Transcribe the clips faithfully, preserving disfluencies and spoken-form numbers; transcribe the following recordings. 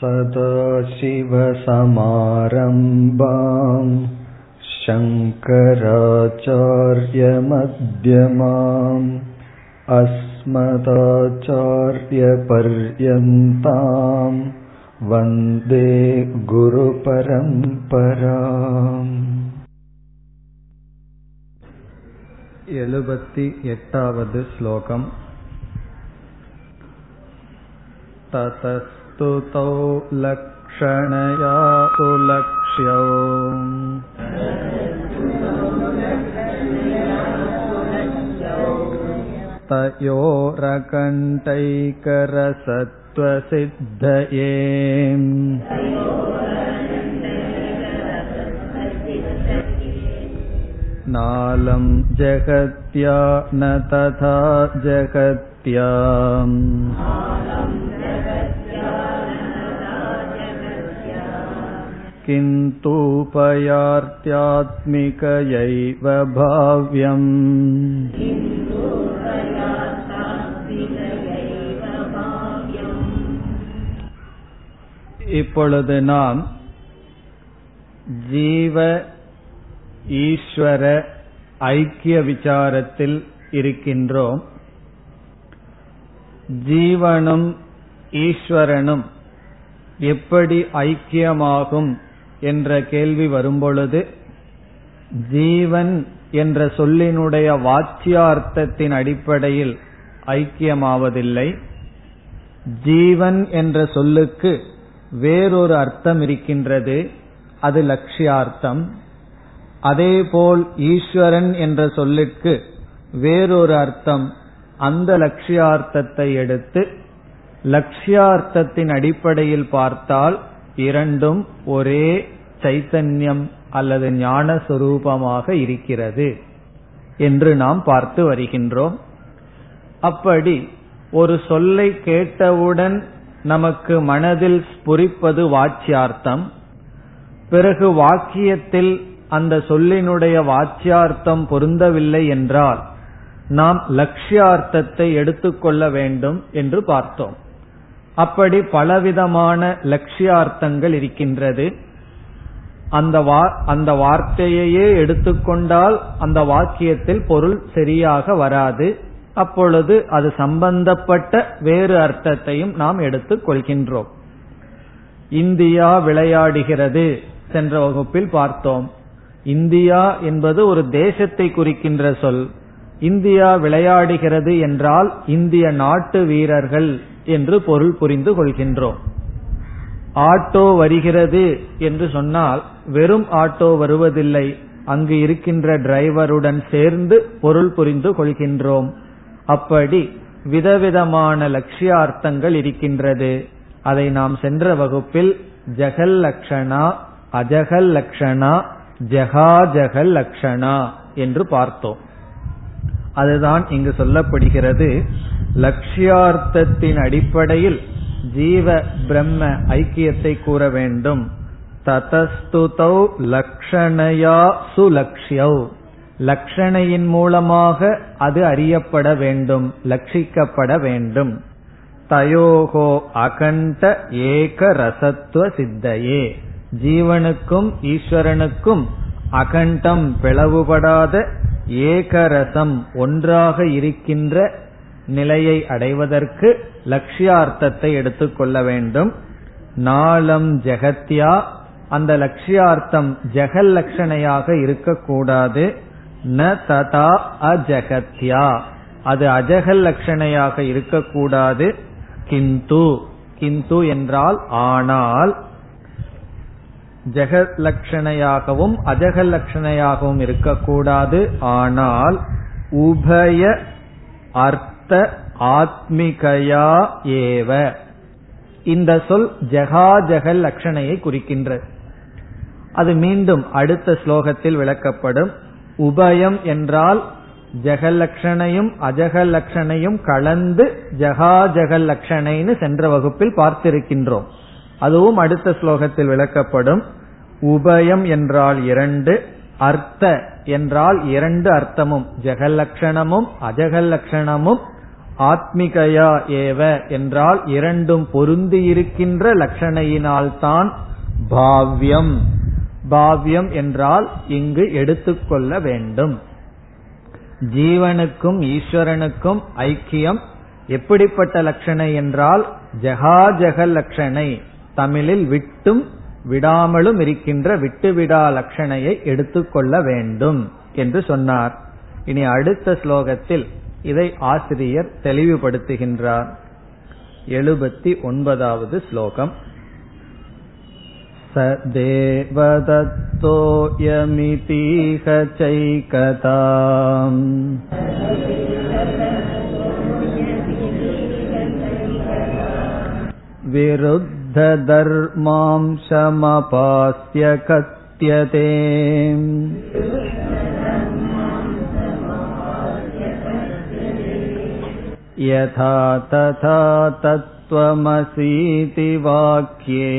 சதாசிவசமாரம்பாம் சங்கராச்சார்யமத்யமாம் அஸ்மதாச்சார்யபர்யந்தாம் வந்தே குரு பரம்பராம். எழுபத்தி எட்டாவது ஸ்லோகம். ததஸ் தோ லக்ஷணயா உலக்ஷ்யோ தயோரகண்டைகரசத்வசித்தயே நாலம் ஜகத்யா ந ததா ஜகத்யாம் கிந்து பயார்த்யாத்மிகயைவ பாவ்யம் இப்பொழுது நாம் ஜீவ ஈஸ்வர ஐக்கிய விசாரத்தில் இருக்கின்றோம். ஜீவனும் ஈஸ்வரனும் எப்படி ஐக்கியமாகும் என்ற கேள்வி வரும்பொழுது ஜீவன் என்ற சொல்லினுடைய வாச்சியார்த்தத்தின் அடிப்படையில் ஐக்கியமாவதில்லை. ஜீவன் என்ற சொல்லுக்கு வேறொரு அர்த்தம் இருக்கின்றது, அது லட்சியார்த்தம். அதேபோல் ஈஸ்வரன் என்ற சொல்லுக்கு வேறொரு அர்த்தம், அந்த லட்சியார்த்தத்தை எடுத்து லட்சியார்த்தத்தின் அடிப்படையில் பார்த்தால் இரண்டும் ஒரே சைத்தன்யம் அல்லது ஞான சொரூபமாக இருக்கிறது என்று நாம் பார்த்து வருகின்றோம். அப்படி ஒரு சொல்லை கேட்டவுடன் நமக்கு மனதில் ஸ்புரிப்பது வாச்சியார்த்தம். பிறகு வாக்கியத்தில் அந்த சொல்லினுடைய வாச்சியார்த்தம் பொருந்தவில்லை என்றால் நாம் லட்சியார்த்தத்தை எடுத்துக்கொள்ள வேண்டும் என்று பார்த்தோம். அப்படி பலவிதமான லட்சியார்த்தங்கள் இருக்கின்றது. அந்த வா அந்த வார்த்தையையே எடுத்துக்கொண்டால் அந்த வாக்கியத்தில் பொருள் சரியாக வராது. அப்பொழுது அது சம்பந்தப்பட்ட வேறு அர்த்தத்தையும் நாம் எடுத்துக் கொள்கின்றோம். இந்தியா விளையாடுகிறது சென்ற வகுப்பில் பார்த்தோம். இந்தியா என்பது ஒரு தேசத்தை குறிக்கின்ற சொல். இந்தியா விளையாடுகிறது என்றால் இந்திய நாட்டு வீரர்கள் என்று பொருள் புரிந்து கொள்கின்றோம். ஆட்டோ வருகிறது என்று சொன்னால் வெறும் ஆட்டோ வருவதில்லை, அங்கு இருக்கின்ற டிரைவருடன் சேர்ந்து பொருள் புரிந்து கொள்கின்றோம். அப்படி விதவிதமான லட்சியார்த்தங்கள் இருக்கின்றது. அதை நாம் சென்ற வகுப்பில் ஜகல் லக்ஷணா, அஜகல் லக்ஷணா, ஜகா ஜகல் லக்ஷணா என்று பார்த்தோம். அதுதான் இங்கு சொல்லப்படுகிறது. லட்சியார்த்தத்தின் அடிப்படையில் ஜீவ பிரம்ம ஐக்கியத்தை கூற வேண்டும். ததஸ்துதௌ லக்ஷணையா சுலக்ஷ்யௌ, லக்ஷணையின் மூலமாக அது அறியப்பட வேண்டும், லட்சிக்கப்பட வேண்டும். தயோகோ அகண்ட ஏக ரசத்துவ சித்தையே, ஜீவனுக்கும் ஈஸ்வரனுக்கும் அகண்டம் பிளவுபடாத ஏகரசம் ஒன்றாக இருக்கின்ற நிலையை அடைவதற்கு லட்சியார்த்தத்தை எடுத்துக்கொள்ள வேண்டும். நாலம் ஜெகத்யா, அந்த லட்சியார்த்தம் ஜெகல் லட்சணையாக இருக்கக்கூடாது. ந ததா அஜகத்யா, அது அஜகல் லட்சணையாக இருக்கக்கூடாது. கிந்து, கிந்து என்றால் ஆனால், ஜெகத் லட்சணையாகவும் அஜகல் லட்சணையாகவும் இருக்கக்கூடாது. ஆனால் உபய அர்த்த ஆத்மிகயா ஏவ, இந்த சொல் ஜகா ஜகல் லட்சணையை குறிக்கின்றது. அது மீண்டும் அடுத்த ஸ்லோகத்தில் விளக்கப்படும். உபயம் என்றால் ஜகல் லட்சணையும் அஜகல் லட்சணையும் கலந்து ஜகா ஜகல் லட்சணைன்னு சென்ற வகுப்பில் பார்த்திருக்கின்றோம். அதுவும் அடுத்த ஸ்லோகத்தில் விளக்கப்படும். உபயம் என்றால் இரண்டு, அர்த்த என்றால் இரண்டு அர்த்தமும், ஜெகலக்ஷணமும் அஜகலக்ஷணமும். ஆத்மிகயா ஏவ என்றால் இரண்டும் பொருந்தி இருக்கின்ற லட்சணையினால்தான் பாவ்யம். பாவ்யம் என்றால் இங்கு எடுத்துக்கொள்ள வேண்டும். ஜீவனுக்கும் ஈஸ்வரனுக்கும் ஐக்கியம். எப்படிப்பட்ட லட்சணை என்றால் ஜகாஜக லட்சணை, தமிழில் விட்டும் விடாமலும் இருக்கின்ற விட்டுவிடா லட்சணையை எடுத்துக்கொள்ள வேண்டும் என்று சொன்னார். இனி அடுத்த ஸ்லோகத்தில் இதை ஆசிரியர் தெளிவுபடுத்துகின்றார். எழுபத்தி ஒன்பதாவது ஸ்லோகம். சதேவதத்தோயமிதீஹ சைகதாம் விருத்த தர்மாம் சமபாஸ்ய கத்யதே. யதா ததா தத்வமசீதி வாக்யே.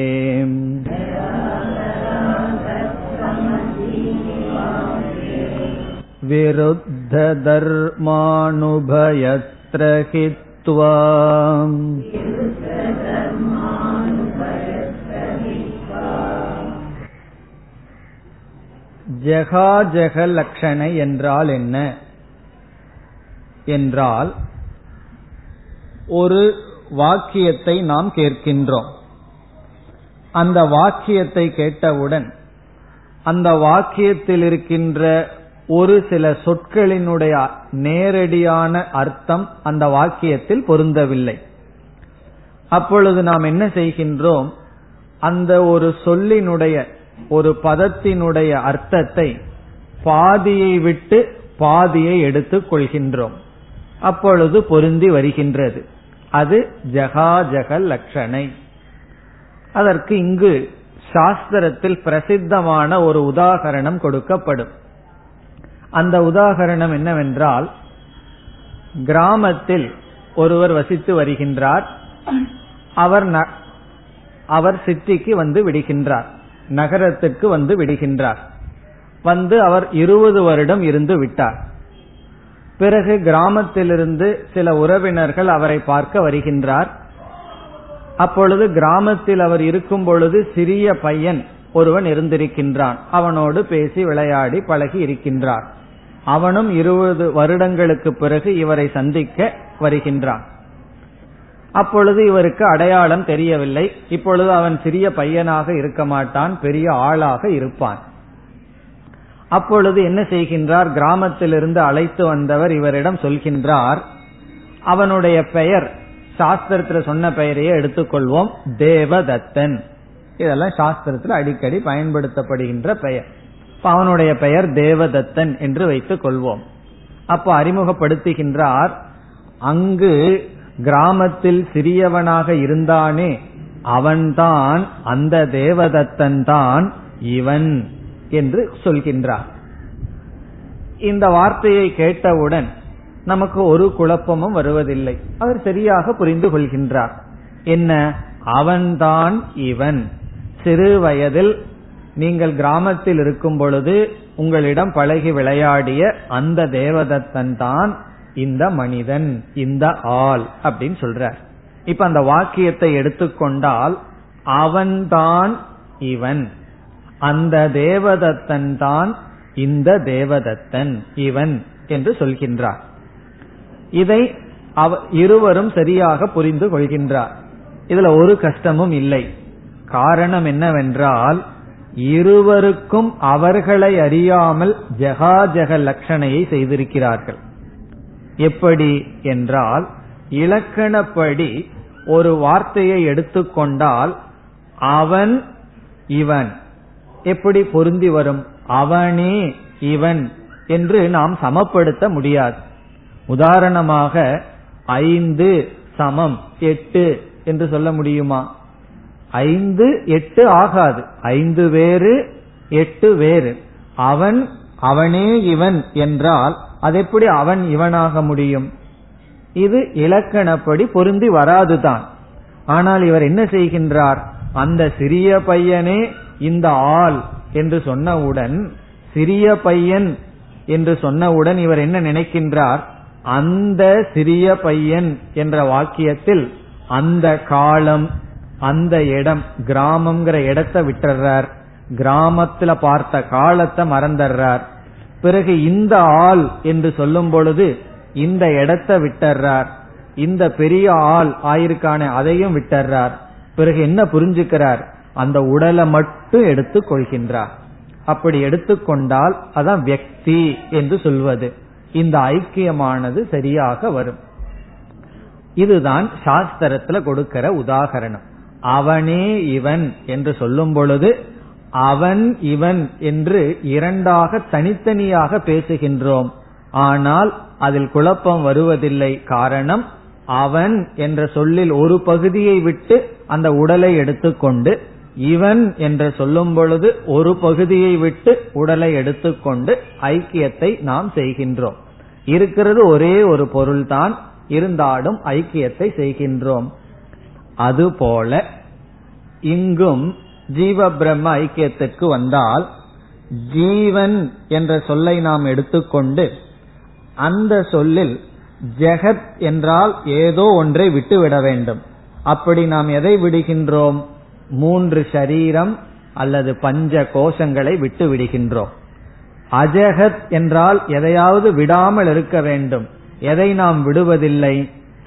விருத்த தர்மானுபயத்ர ஹித்வா ஜகாஜக லட்சணை என்றால் என்ன என்றால், ஒரு வாக்கியத்தை நாம் கேட்கின்றோம். அந்த வாக்கியத்தை கேட்டவுடன் அந்த வாக்கியத்தில் இருக்கின்ற ஒரு சில சொற்களினுடைய நேரடியான அர்த்தம் அந்த வாக்கியத்தில் பொருந்தவில்லை. அப்பொழுது நாம் என்ன செய்கின்றோம், அந்த ஒரு சொல்லினுடைய ஒரு பதத்தினுடைய அர்த்தத்தை பாதியை விட்டு பாதியை எடுத்துக் கொள்கின்றோம். அப்பொழுது பொருந்தி வருகின்றது. அது ஜகாஜக லட்சணை. அதற்கு இங்கு சாஸ்திரத்தில் பிரசித்தமான ஒரு உதாகரணம் கொடுக்கப்படும். அந்த உதாகரணம் என்னவென்றால், கிராமத்தில் ஒருவர் வசித்து வருகின்றார். அவர் அவர் சிட்டிக்கு வந்து விடுகின்றார், நகரத்துக்கு வந்து விடுகின்றார். வந்து அவர் இருபது வருடம் இருந்து விட்டார். பிறகு கிராமத்திலிருந்து சில உறவினர்கள் அவரை பார்க்க வருகின்றார். அப்பொழுது கிராமத்தில் அவர் இருக்கும் பொழுது சிறிய பையன் ஒருவன் இருந்திருக்கின்றான். அவனோடு பேசி விளையாடி பழகி இருக்கின்றார். அவனும் இருபது வருடங்களுக்கு பிறகு இவரை சந்திக்க வருகின்றான். அப்பொழுது இவருக்கு அடையாளம் தெரியவில்லை. இப்பொழுது அவன் சிறிய பையனாக இருக்க மாட்டான், பெரிய ஆளாக இருப்பான். அப்பொழுது என்ன செய்கின்றார், கிராமத்திலிருந்து அழைத்து வந்தவர் இவரிடம் சொல்கின்றார், அவனுடைய பெயர் சாஸ்திரத்தில் சொன்ன பெயரையே எடுத்துக்கொள்வோம், தேவதத்தன். இதெல்லாம் சாஸ்திரத்தில் அடிக்கடி பயன்படுத்தப்படுகின்ற பெயர். அவனுடைய பெயர் தேவதத்தன் என்று வைத்துக் கொள்வோம். அப்ப அறிமுகப்படுத்துகின்றார், அங்கு கிராமத்தில் சிறியவனாக இருந்தானே அவன்தான், அந்த தேவதத்தன் தான் இவன் என்று சொல்கின்றார். இந்த வார்த்தையை கேட்டவுடன் நமக்கு ஒரு குழப்பமும் வருவதில்லை. அவர் சரியாக புரிந்து கொள்கின்றார். என்ன, அவன்தான் இவன். சிறு வயதில் நீங்கள் கிராமத்தில் இருக்கும் பொழுது உங்களிடம் பழகி விளையாடிய அந்த தேவதத்தன் தான் இந்த மனிதன், இந்த ஆள் அப்படின்னு சொல்றார். இப்ப அந்த வாக்கியத்தை எடுத்துக்கொண்டால் அவன்தான் இவன், அந்த தேவதத்தன் தான் இந்த தேவதத்தன் இவன் என்று சொல்கின்றார். இதை இருவரும் சரியாக புரிந்து கொள்கின்றார். இதுல ஒரு கஷ்டமும் இல்லை. காரணம் என்னவென்றால், இருவருக்கும் அவர்களை அறியாமல் ஜகாஜக லட்சணையை செய்திருக்கிறார்கள். எப்படி என்றால், இலக்கணப்படி ஒரு வார்த்தையை எடுத்துக்கொண்டால் அவன் இவன் எப்படி பொருந்தி வரும், அவனே இவன் என்று நாம் சமப்படுத்த முடியாது. உதாரணமாக ஐந்து சமம் எட்டு என்று சொல்ல முடியுமா? ஐந்து எட்டு ஆகாது. ஐந்து வேறு எட்டு வேறு. அவன் அவனே இவன் என்றால் அது எப்படி அவன் இவனாக முடியும்? இது இலக்கணப்படி பொருந்தி வராதுதான். ஆனால் இவர் என்ன செய்கின்றார், அந்த சிறிய பையனே இந்த ஆள் என்று சொன்னவுடன், சிறிய பையன் என்று சொன்னவுடன் இவர் என்ன நினைக்கின்றார், அந்த சிறிய பையன் என்ற வாக்கியத்தில் அந்த காலம், அந்த இடம், கிராமம்ங்கிற இடத்தை விட்டுறார், கிராமத்துல பார்த்த காலத்தை மறந்துடுறார். பிறகு இந்த ஆள் என்று சொல்லும் பொழுது இந்த இடத்தை விட்டுறார், இந்த பெரிய ஆள் ஆயிருக்கானே அதையும் விட்டுறார். பிறகு என்ன புரிஞ்சுக்கிறார்? அந்த உடலை மட்டும் எடுத்துக் கொள்கின்றார். அப்படி எடுத்துக்கொண்டால் அதான் வியக்தி என்று சொல்வது. இந்த ஐக்கியமானது சரியாக வரும். இதுதான் சாஸ்திரத்துல கொடுக்கிற உதாகரணம். அவனே இவன் என்று சொல்லும் பொழுது அவன் இவன் என்று இரண்டாக தனித்தனியாக பேசுகின்றோம். ஆனால் அதில் குழப்பம் வருவதில்லை. காரணம், அவன் என்ற சொல்லில் ஒரு பகுதியை விட்டு அந்த உடலை எடுத்துக்கொண்டு, இவன் என்று சொல்லும் பொழுது ஒரு பகுதியை விட்டு உடலை எடுத்துக்கொண்டு ஐக்கியத்தை நாம் செய்கின்றோம். இருக்கிறது ஒரே ஒரு பொருள்தான், இருந்தாலும் ஐக்கியத்தை செய்கின்றோம். அதுபோல இங்கும் ஜீவ பிரம்ம ஐக்கியத்திற்கு வந்தால், ஜீவன் என்ற சொல்லை நாம் எடுத்துக்கொண்டு அந்த சொல்லில் ஜெகத் என்றால் ஏதோ ஒன்றை விட்டுவிட வேண்டும். அப்படி நாம் எதை விடுகின்றோம்? மூன்று சரீரம் அல்லது பஞ்ச கோஷங்களை விட்டு விடுகின்றோம். அஜகத் என்றால் எதையாவது விடாமல் இருக்க வேண்டும். எதை நாம் விடுவதில்லை?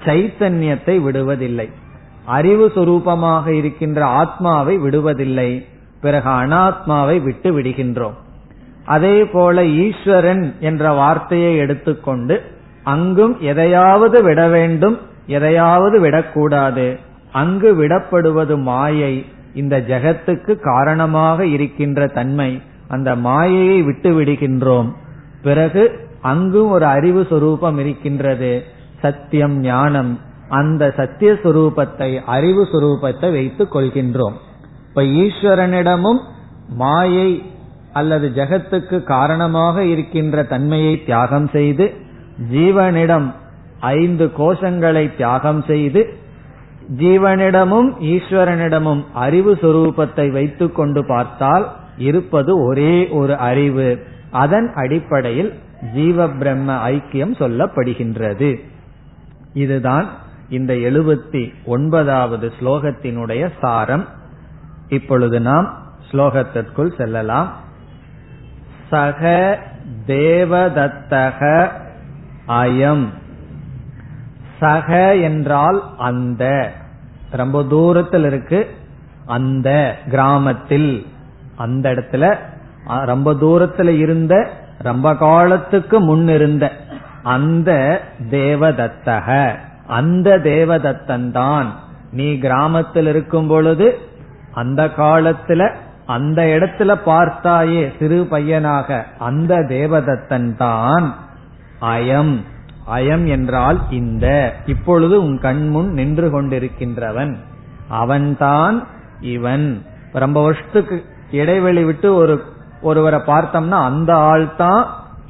சைத்தன்யத்தை விடுவதில்லை, அறிவு சுரூபமாக இருக்கின்ற ஆத்மாவை விடுவதில்லை. பிறகு அனாத்மாவை விட்டு விடுகின்றோம். அதே போல ஈஸ்வரன் என்ற வார்த்தையை எடுத்துக்கொண்டு அங்கும் எதையாவது விட வேண்டும், எதையாவது விடக்கூடாது. அங்கு விடப்படுவது மாயை, இந்த ஜெகத்துக்கு காரணமாக இருக்கின்ற தன்மை, அந்த மாயையை விட்டு விடுகின்றோம். பிறகு அங்கும் ஒரு அறிவு சுரூபம் இருக்கின்றது, சத்தியம், ஞானம். அந்த சத்திய சுரூபத்தை, அறிவு சுரூபத்தை வைத்துக் கொள்கின்றோம். இப்ப ஈஸ்வரனிடமும் மாயை அல்லது ஜெகத்துக்கு காரணமாக இருக்கின்ற தன்மையை தியாகம் செய்து, ஜீவனிடம் ஐந்து கோஷங்களை தியாகம் செய்து, ஜீவனிடமும் ஈஸ்வரனிடமும் அறிவு சுரூபத்தை வைத்துக் கொண்டு பார்த்தால் இருப்பது ஒரே ஒரு அறிவு. அதன் அடிப்படையில் ஜீவ பிரம்ம ஐக்கியம் சொல்லப்படுகின்றது. இதுதான் இந்த எழுபத்தி ஒன்பதாவது ஸ்லோகத்தினுடைய சாரம். இப்பொழுது நாம் ஸ்லோகத்திற்குள் செல்லலாம். சக தேவதத்தக அயம். சக என்றால் அந்த, ரொம்ப தூரத்தில் இருக்கு, அந்த கிராமத்தில், அந்த இடத்துல, ரொம்ப தூரத்தில் இருந்த, ரொம்ப காலத்துக்கு முன் இருந்த அந்த தேவதத்தக, அந்த தேவதத்தன் தான். நீ கிராமத்தில் இருக்கும் பொழுது அந்த காலத்துல அந்த இடத்துல பார்த்தாயே சிறு பையனாக, அந்த தேவதத்தன் தான் அயம். அயம் என்றால் இந்த, இப்பொழுது உன் கண்முன் நின்று கொண்டிருக்கின்றவன் அவன்தான் இவன். ரொம்ப வருஷத்துக்கு இடைவெளி விட்டு ஒரு ஒருவரை பார்த்தோம்னா அந்த ஆள் தான்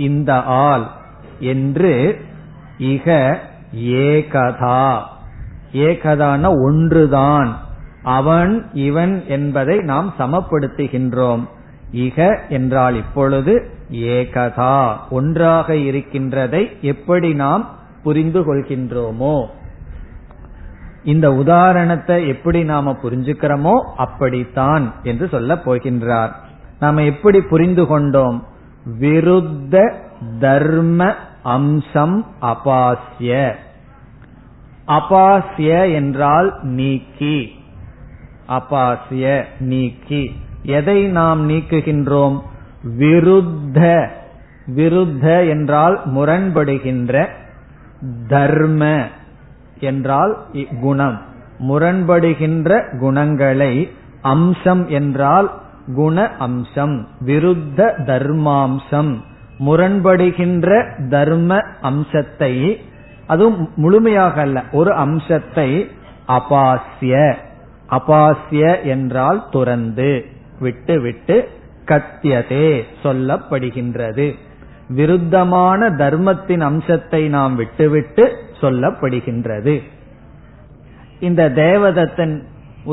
இந்த ஆள் என்று. இக ஏகதா, ஏகதான ஒன்றுதான், அவன் இவன் என்பதை நாம் சமப்படுத்துகின்றோம். இக என்றால் இப்பொழுது, ஏகதா ஒன்றாக இருக்கின்றதை எப்படி நாம் புரிந்து கொள்கின்றோமோ, இந்த உதாரணத்தை எப்படி நாம புரிஞ்சுக்கிறோமோ அப்படித்தான் என்று சொல்ல போகின்றார். நாம எப்படி புரிந்து கொண்டோம்? விருத்த தர்ம அம்சம் அபாஸ்ய. அபாஸ்ய என்றால் நீக்கி. அபாஸ்ய நீக்கி. எதை நாம் நீக்குகின்றோம்? விருத்த, விருத்த என்றால் முரண்படுகின்ற, தர்ம என்றால் குணம், முரண்படுகின்ற குணங்களை, அம்சம் என்றால் குண அம்சம், விருத்த தர்மாம்சம், முரண்படுகின்ற தர்ம அம்சத்தை, அதுவும் முழுமையாக அல்ல, ஒரு அம்சத்தை அபாஸ்ய. அபாஸ்ய என்றால் துறந்து, விட்டு விட்டு, கத்தியதே சொல்லப்படுகின்றது. விருத்தமான தர்மத்தின் அம்சத்தை நாம் விட்டுவிட்டு சொல்லப்படுகின்றது. இந்த தேவதத்தன்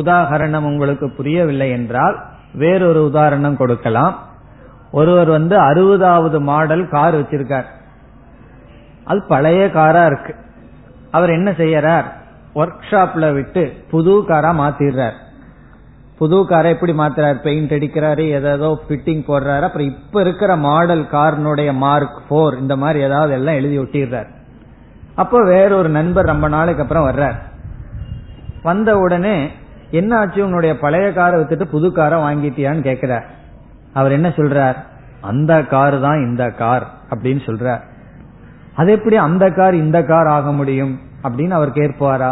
உதாரணம் உங்களுக்கு புரியவில்லை என்றால் வேறொரு உதாரணம் கொடுக்கலாம். ஒருவர் வந்து அறுபதாவது மாடல் கார் வச்சிருக்கார். அது பழைய காரா இருக்கு. அவர் என்ன செய்யறார், ஒர்க் ஷாப்ல விட்டு புது காரா மாத்திடுறார். புது காரை எப்படி மாத்துறாரு, பெயிண்ட் அடிக்கிறாரு, ஏதோ ஃபிட்டிங் போடுறாரு. அப்புறம் இப்ப இருக்கிற மாடல் கார்னுடைய மார்க் போர் இந்த மாதிரி ஏதாவது எல்லாம் எழுதி ஒட்டிடுறாரு. அப்போ வேற ஒரு நண்பர் ரொம்ப நாளைக்கு அப்புறம் வர்றார். வந்த உடனே என்ன ஆச்சு, உன்னுடைய பழைய காரை வித்துட்டு புது காரை வாங்கிட்டியான்னு கேக்குறார். அவர் என்ன சொல்றார், அந்த கார் தான் இந்த கார் அப்படின்னு சொல்றார். அது எப்படி அந்த கார் இந்த கார் ஆக முடியும் அப்படின்னு அவர் கேட்பாரா,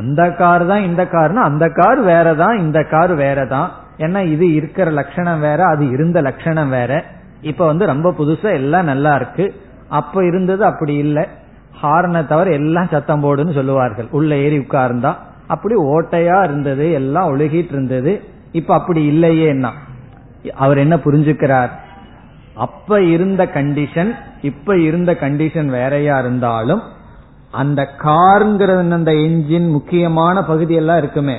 அந்த கார் தான் இந்த கார்னா அந்த கார் வேறதான் இந்த கார் வேறதான், ஏன்னா இது இருக்கிற லட்சணம் வேற அது இருந்த லட்சணம் வேற. இப்ப வந்து ரொம்ப புதுசா எல்லாம் நல்லா இருக்கு, அப்ப இருந்தது அப்படி இல்லை, ஹார்னை தவிர எல்லாம் சத்தம் போடுன்னு சொல்லுவார்கள். உள்ள ஏறி உட்கார்ந்தா அப்படி ஓட்டையா இருந்தது, எல்லாம் ஒழுகிட்டு இருந்தது, இப்ப அப்படி இல்லையேன்னா அவர் என்ன புரிஞ்சுக்கிறார், அப்ப இருந்த கண்டிஷன் இப்ப இருந்த கண்டிஷன் வேறையா இருந்தாலும் அந்த கார்ங்கிறது அந்த என்ஜின் முக்கியமான பகுதி எல்லாம் இருக்குமே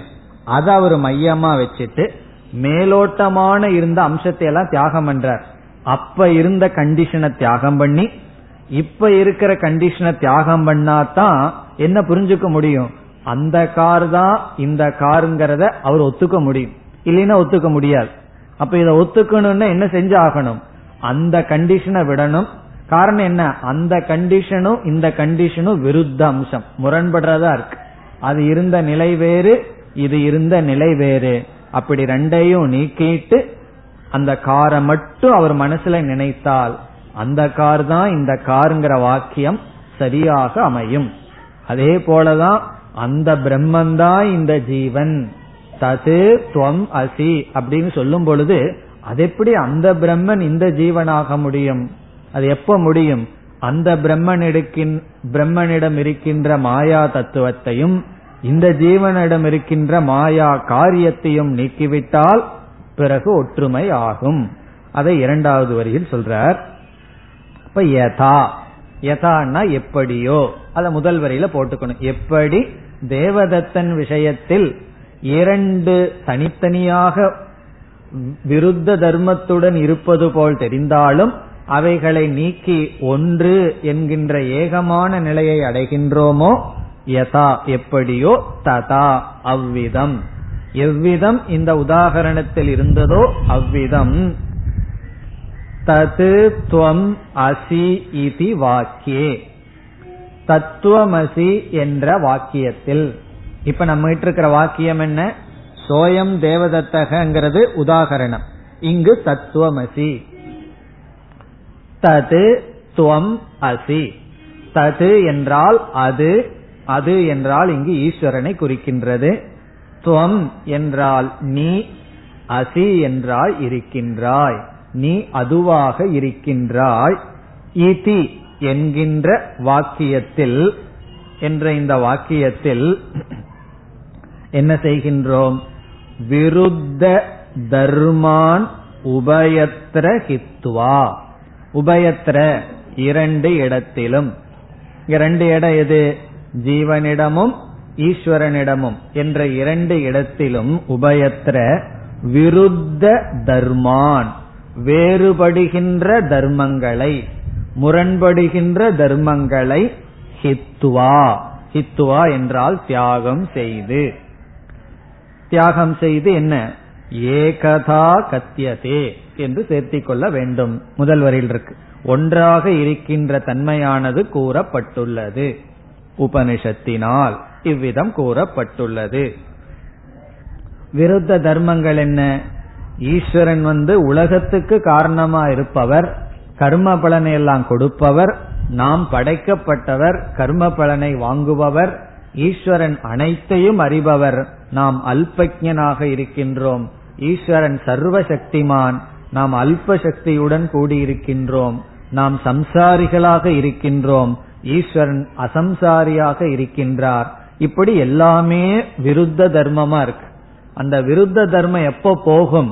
அதை அவர் மையமா வச்சுட்டு மேலோட்டமான இருந்த அம்சத்தை எல்லாம் தியாகம் பண்றார். அப்ப இருந்த கண்டிஷனை தியாகம் பண்ணி இப்ப இருக்கிற கண்டிஷனை தியாகம் பண்ணாதான் என்ன புரிஞ்சுக்க முடியும், அந்த கார் தான் இந்த காருங்கிறத அவர் ஒத்துக்க முடியும், இல்லைன்னா ஒத்துக்க முடியாது. அப்ப இதை ஒத்துக்கணும்னா என்ன செஞ்சு ஆகணும், அந்த கண்டிஷனை விடணும். காரணம் என்ன, அந்த கண்டிஷனும் இந்த கண்டிஷனும் விருத்த அம்சம், முரண்படுறதா இருக்கு. அது இருந்த நிலை வேறு, இது இருந்த நிலை வேறு. அப்படி ரெண்டையும் நீக்கிட்டு அந்த காரை மட்டும் அவர் மனசுல நினைத்தால் அந்த கார் தான் இந்த காருங்கிற வாக்கியம் சரியாக அமையும். அதே போலதான் அந்த பிரம்மந்தான் இந்த ஜீவன், தது துவம் அசி அப்படின்னு சொல்லும் பொழுது அது எப்படி அந்த பிரம்மன் இந்த ஜீவனாக முடியும், அது எப்ப முடியும், அந்த பிரம்மன் பிரம்மனிடம் இருக்கின்ற மாயா தத்துவத்தையும் இந்த ஜீவனிடம் இருக்கின்ற மாயா காரியத்தையும் நீக்கிவிட்டால் பிறகு ஒற்றுமை ஆகும். அதை இரண்டாவது வரியில் சொல்றார். இப்ப யதா, யதான்னா எப்படியோ, அத முதல் வரியில போட்டுக்கணும். எப்படி தேவதத்தன் விஷயத்தில் இரண்டு தனித்தனியாக விருத்த தர்மத்துடன் இருப்பது போல் தெரிந்தாலும் அவைகளை நீக்கி ஒன்று என்கின்ற ஏகமான நிலையை அடைகின்றோமோ, யதா எப்படியோ, ததா அவ்விதம், எவ்விதம் இந்த உதாகரணத்தில் இருந்ததோ அவ்விதம், தது த்வம் அசி இதி வாக்கியே, தத்துவமசி என்ற வாக்கியத்தில். இப்ப நம்ம கிட்ட இருக்கிற வாக்கியம் என்ன, சோயம் தேவதத்தகங்கிறது உதாகரணம், இங்கு தத்துவமசி. தது துவம் அசி, தது என்றால் அது, அது என்றால் இங்கு ஈஸ்வரனை குறிக்கின்றது, துவம் என்றால் நீ, அசி என்றால் இருக்கின்றாய், நீ அதுவாக இருக்கின்றாய், இதி என்கின்ற வாக்கியத்தில் என்ற இந்த வாக்கியத்தில் என்ன செய்கின்றோம், விருத்த தர்மான் உபயத்ர ஹித்வா, உபயத்ர இரண்டு இடத்திலும், இரண்டு இடம் எது, ஜீவனிடமும் ஈஸ்வரனிடமும் என்ற இரண்டு இடத்திலும் உபயத்ர விருத்த தர்மான் வேறுபடுகின்ற தர்மங்களை, முரண்படுகின்ற தர்மங்களை, ஹித்வா, ஹித்வா என்றால் தியாகம் செய்து, தியாகம் செய்து என்ன, ஏகதா கத்தியதே என்று சேர்த்திக் கொள்ள வேண்டும். முதல் வரையில் இருக்கு, ஒன்றாக இருக்கின்ற தன்மையானது கூறப்பட்டுள்ளது உபனிஷத்தினால், இவ்விதம் கூறப்பட்டுள்ளது. விருத்த தர்மங்கள் என்ன, ஈஸ்வரன் வந்து உலகத்துக்கு காரணமா இருப்பவர், கர்ம பலனை எல்லாம் கொடுப்பவர், நாம் படைக்கப்பட்டவர், கர்ம பலனை வாங்குபவர், ஈஸ்வரன் அனைத்தையும் அறிபவர், நாம் அல்பஜ்ஞனாக இருக்கின்றோம், ஈஸ்வரன் சர்வசக்திமான், நாம் அல்பசக்தியுடன் கூடியிருக்கின்றோம், நாம் சம்சாரிகளாக இருக்கின்றோம், ஈஸ்வரன் அசம்சாரியாக இருக்கின்றார். இப்படி எல்லாமே விருத்த தர்மமா இருக்கு. அந்த விருத்த தர்மம் எப்போ போகும்,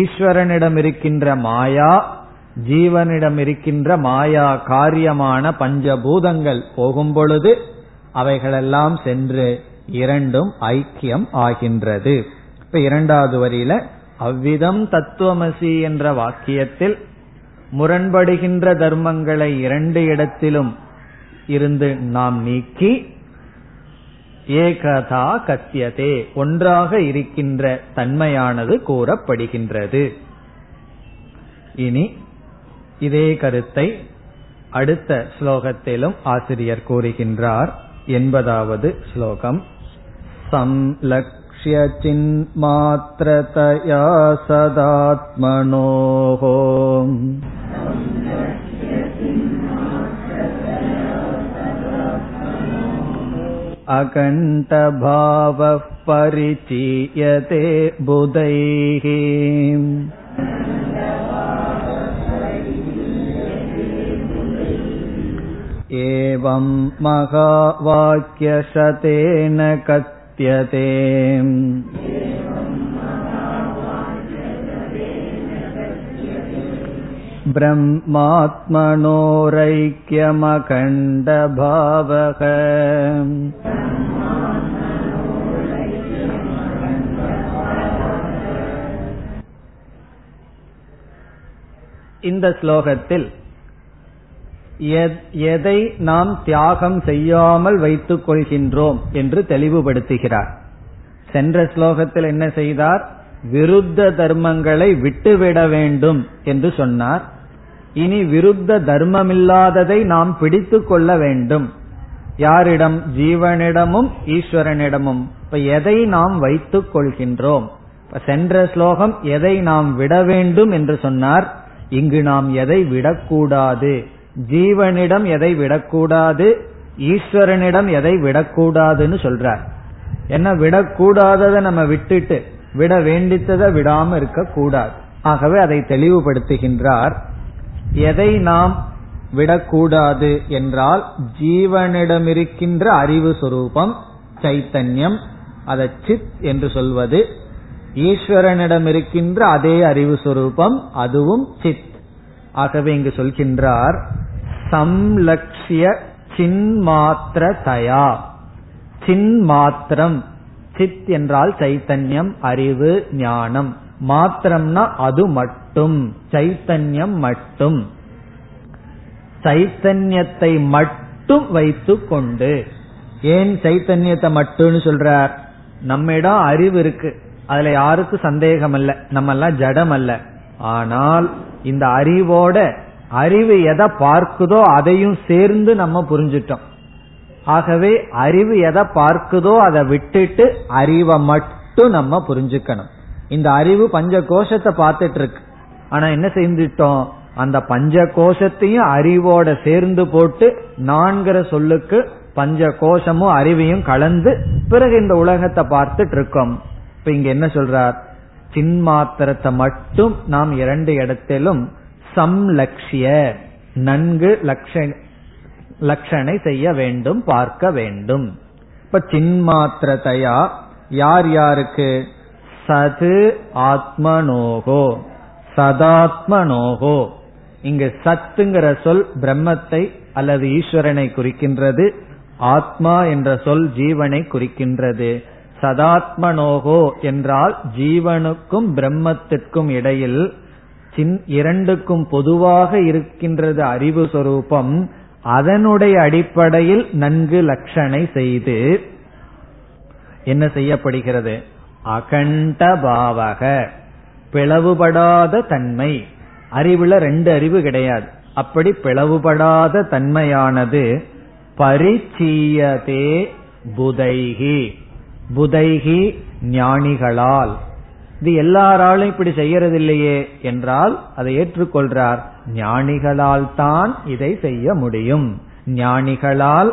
ஈஸ்வரனிடம் இருக்கின்ற மாயா, ஜீவனிடம் இருக்கின்ற மாயா காரியமான பஞ்சபூதங்கள் போகும் பொழுது அவைகளெல்லாம் சென்று இரண்டும் ஐக்கியம் ஆகின்றது. இப்ப இரண்டாவது வரியில அவ்விதம் தத்துவமசி என்ற வாக்கியத்தில் முரண்படுகின்ற தர்மங்களை இரண்டு இடத்திலும் இருந்து நாம் நீக்கி ஏகதா கத்யதே ஒன்றாக இருக்கின்ற தன்மையானது கூறப்படுகின்றது. இனி இதே கருத்தை அடுத்த ஸ்லோகத்திலும் ஆசிரியர் கூறுகின்றார். எண்பதாவது ஸ்லோகம். சம்லக்ஷ்ய சின்மாத்ரதயா சதாத்மனோஹோ அகண்ட பாவப் பரிச்சீயதே புதைஹி. ஏவம் மகா வாக்கிய சதேன கத்யதே. பிரம்மாத்மனோரைக்கியமகண்ட பாவக. இந்த ஸ்லோகத்தில் எதை நாம் தியாகம் செய்யாமல் வைத்துக் கொள்கின்றோம் என்று தெளிவுபடுத்துகிறார். சென்ற ஸ்லோகத்தில் என்ன செய்தார்? விருத்த தர்மங்களை விட்டுவிட வேண்டும் என்று சொன்னார். இனி விருத்த தர்மமில்லாததை நாம் பிடித்து கொள்ள வேண்டும். யாரிடம்? ஜீவனிடமும் ஈஸ்வரனிடமும். இப்ப எதை நாம் வைத்துக் கொள்கின்றோம்? சென்ற ஸ்லோகம் எதை நாம் விட வேண்டும் என்று சொன்னார். இங்கு நாம் எதை விடக்கூடாது? ஜீவனிடம் எதை விடக்கூடாது, ஈஸ்வரனிடம் எதை விடக்கூடாதுன்னு சொல்றார். என்ன விடக்கூடாததை நம்ம விட்டுட்டு விட வேண்டித்ததை விடாம இருக்க கூடாது. ஆகவே அதை தெளிவுபடுத்துகின்றார். எதை நாம் விடக்கூடாது என்றால் ஜீவனிடம் இருக்கின்ற அறிவு சொரூபம் சைத்தன்யம், அதை சித் என்று சொல்வது. ஈஸ்வரனிடம் இருக்கின்ற அதே அறிவு சொரூபம், அதுவும் சித். ஆகவே இங்கு சொல்கின்றார் சம்லக்ஷ்ய சின்மாத்திர தயா. சின்மாத்திரம், சித் என்றால் சைத்தன்யம், அறிவு, ஞானம். மாத்திரம்னா அது மட்டும், சைத்தன்யம் மட்டும். சைத்தன்யத்தை மட்டும் வைத்து கொண்டு. ஏன் சைத்தன்யத்தை மட்டும்னு சொல்றார்? நம்மிடம் அறிவு இருக்கு, அதுல யாருக்கும் சந்தேகம் அல்ல, நம்ம எல்லாம் ஜடம் அல்ல. ஆனால் இந்த அறிவோட அறிவு எதை பார்க்குதோ அதையும் சேர்ந்து நம்ம புரிஞ்சிட்டோம். ஆகவே அறிவு எதை பார்க்குதோ அதை விட்டுட்டு அறிவை மட்டும் நம்ம புரிஞ்சுக்கணும். இந்த அறிவு பஞ்ச கோஷத்தை பார்த்துட்டு இருக்கு, ஆனா என்ன செஞ்சிட்டோம்? அந்த பஞ்ச கோஷத்தையும் அறிவோட சேர்ந்து போட்டு நான்கிற சொல்லுக்கு பஞ்ச கோஷமும் அறிவையும் கலந்து பிறகு இந்த உலகத்தை பார்த்துட்டு இருக்கோம். இப்ப இங்க என்ன சொல்றார்? சின்மாத்திரத்தை மட்டும் நாம் இரண்டு இடத்திலும் சம்லக்ஷ்ய நன்கு லட்சணை செய்ய வேண்டும், பார்க்க வேண்டும். இப்ப சின்மாத்திரத்தையா யார் யாருக்கு? சது ஆத்மனோகோ சதாத்மனோகோ. இங்கு சத்துங்கிற சொல் பிரம்மத்தை அல்லது ஈஸ்வரனை குறிக்கின்றது. ஆத்மா என்ற சொல் ஜீவனை குறிக்கின்றது. சதாத்மனோகோ என்றால் ஜீவனுக்கும் பிரம்மத்திற்கும் இடையில் இரண்டுக்கும் பொதுவாக இருக்கின்றது அறிவு சொரூபம். அதனுடைய அடிப்படையில் நன்கு லட்சணை செய்து என்ன செய்யப்படுகிறது? அகண்ட பாவக, பிளவுபடாத தன்மை. அறிவுல ரெண்டு அறிவு கிடையாது, அப்படி பிளவுபடாத தன்மையானது பரிச்சீயதே புதைகி. புதைகி ஞானிகளால். இது எல்லாராலும் இப்படி செய்யறது இல்லையே என்றால் அதை ஏற்றுக்கொள்றார். ஞானிகளால் தான் இதை செய்ய முடியும். ஞானிகளால்,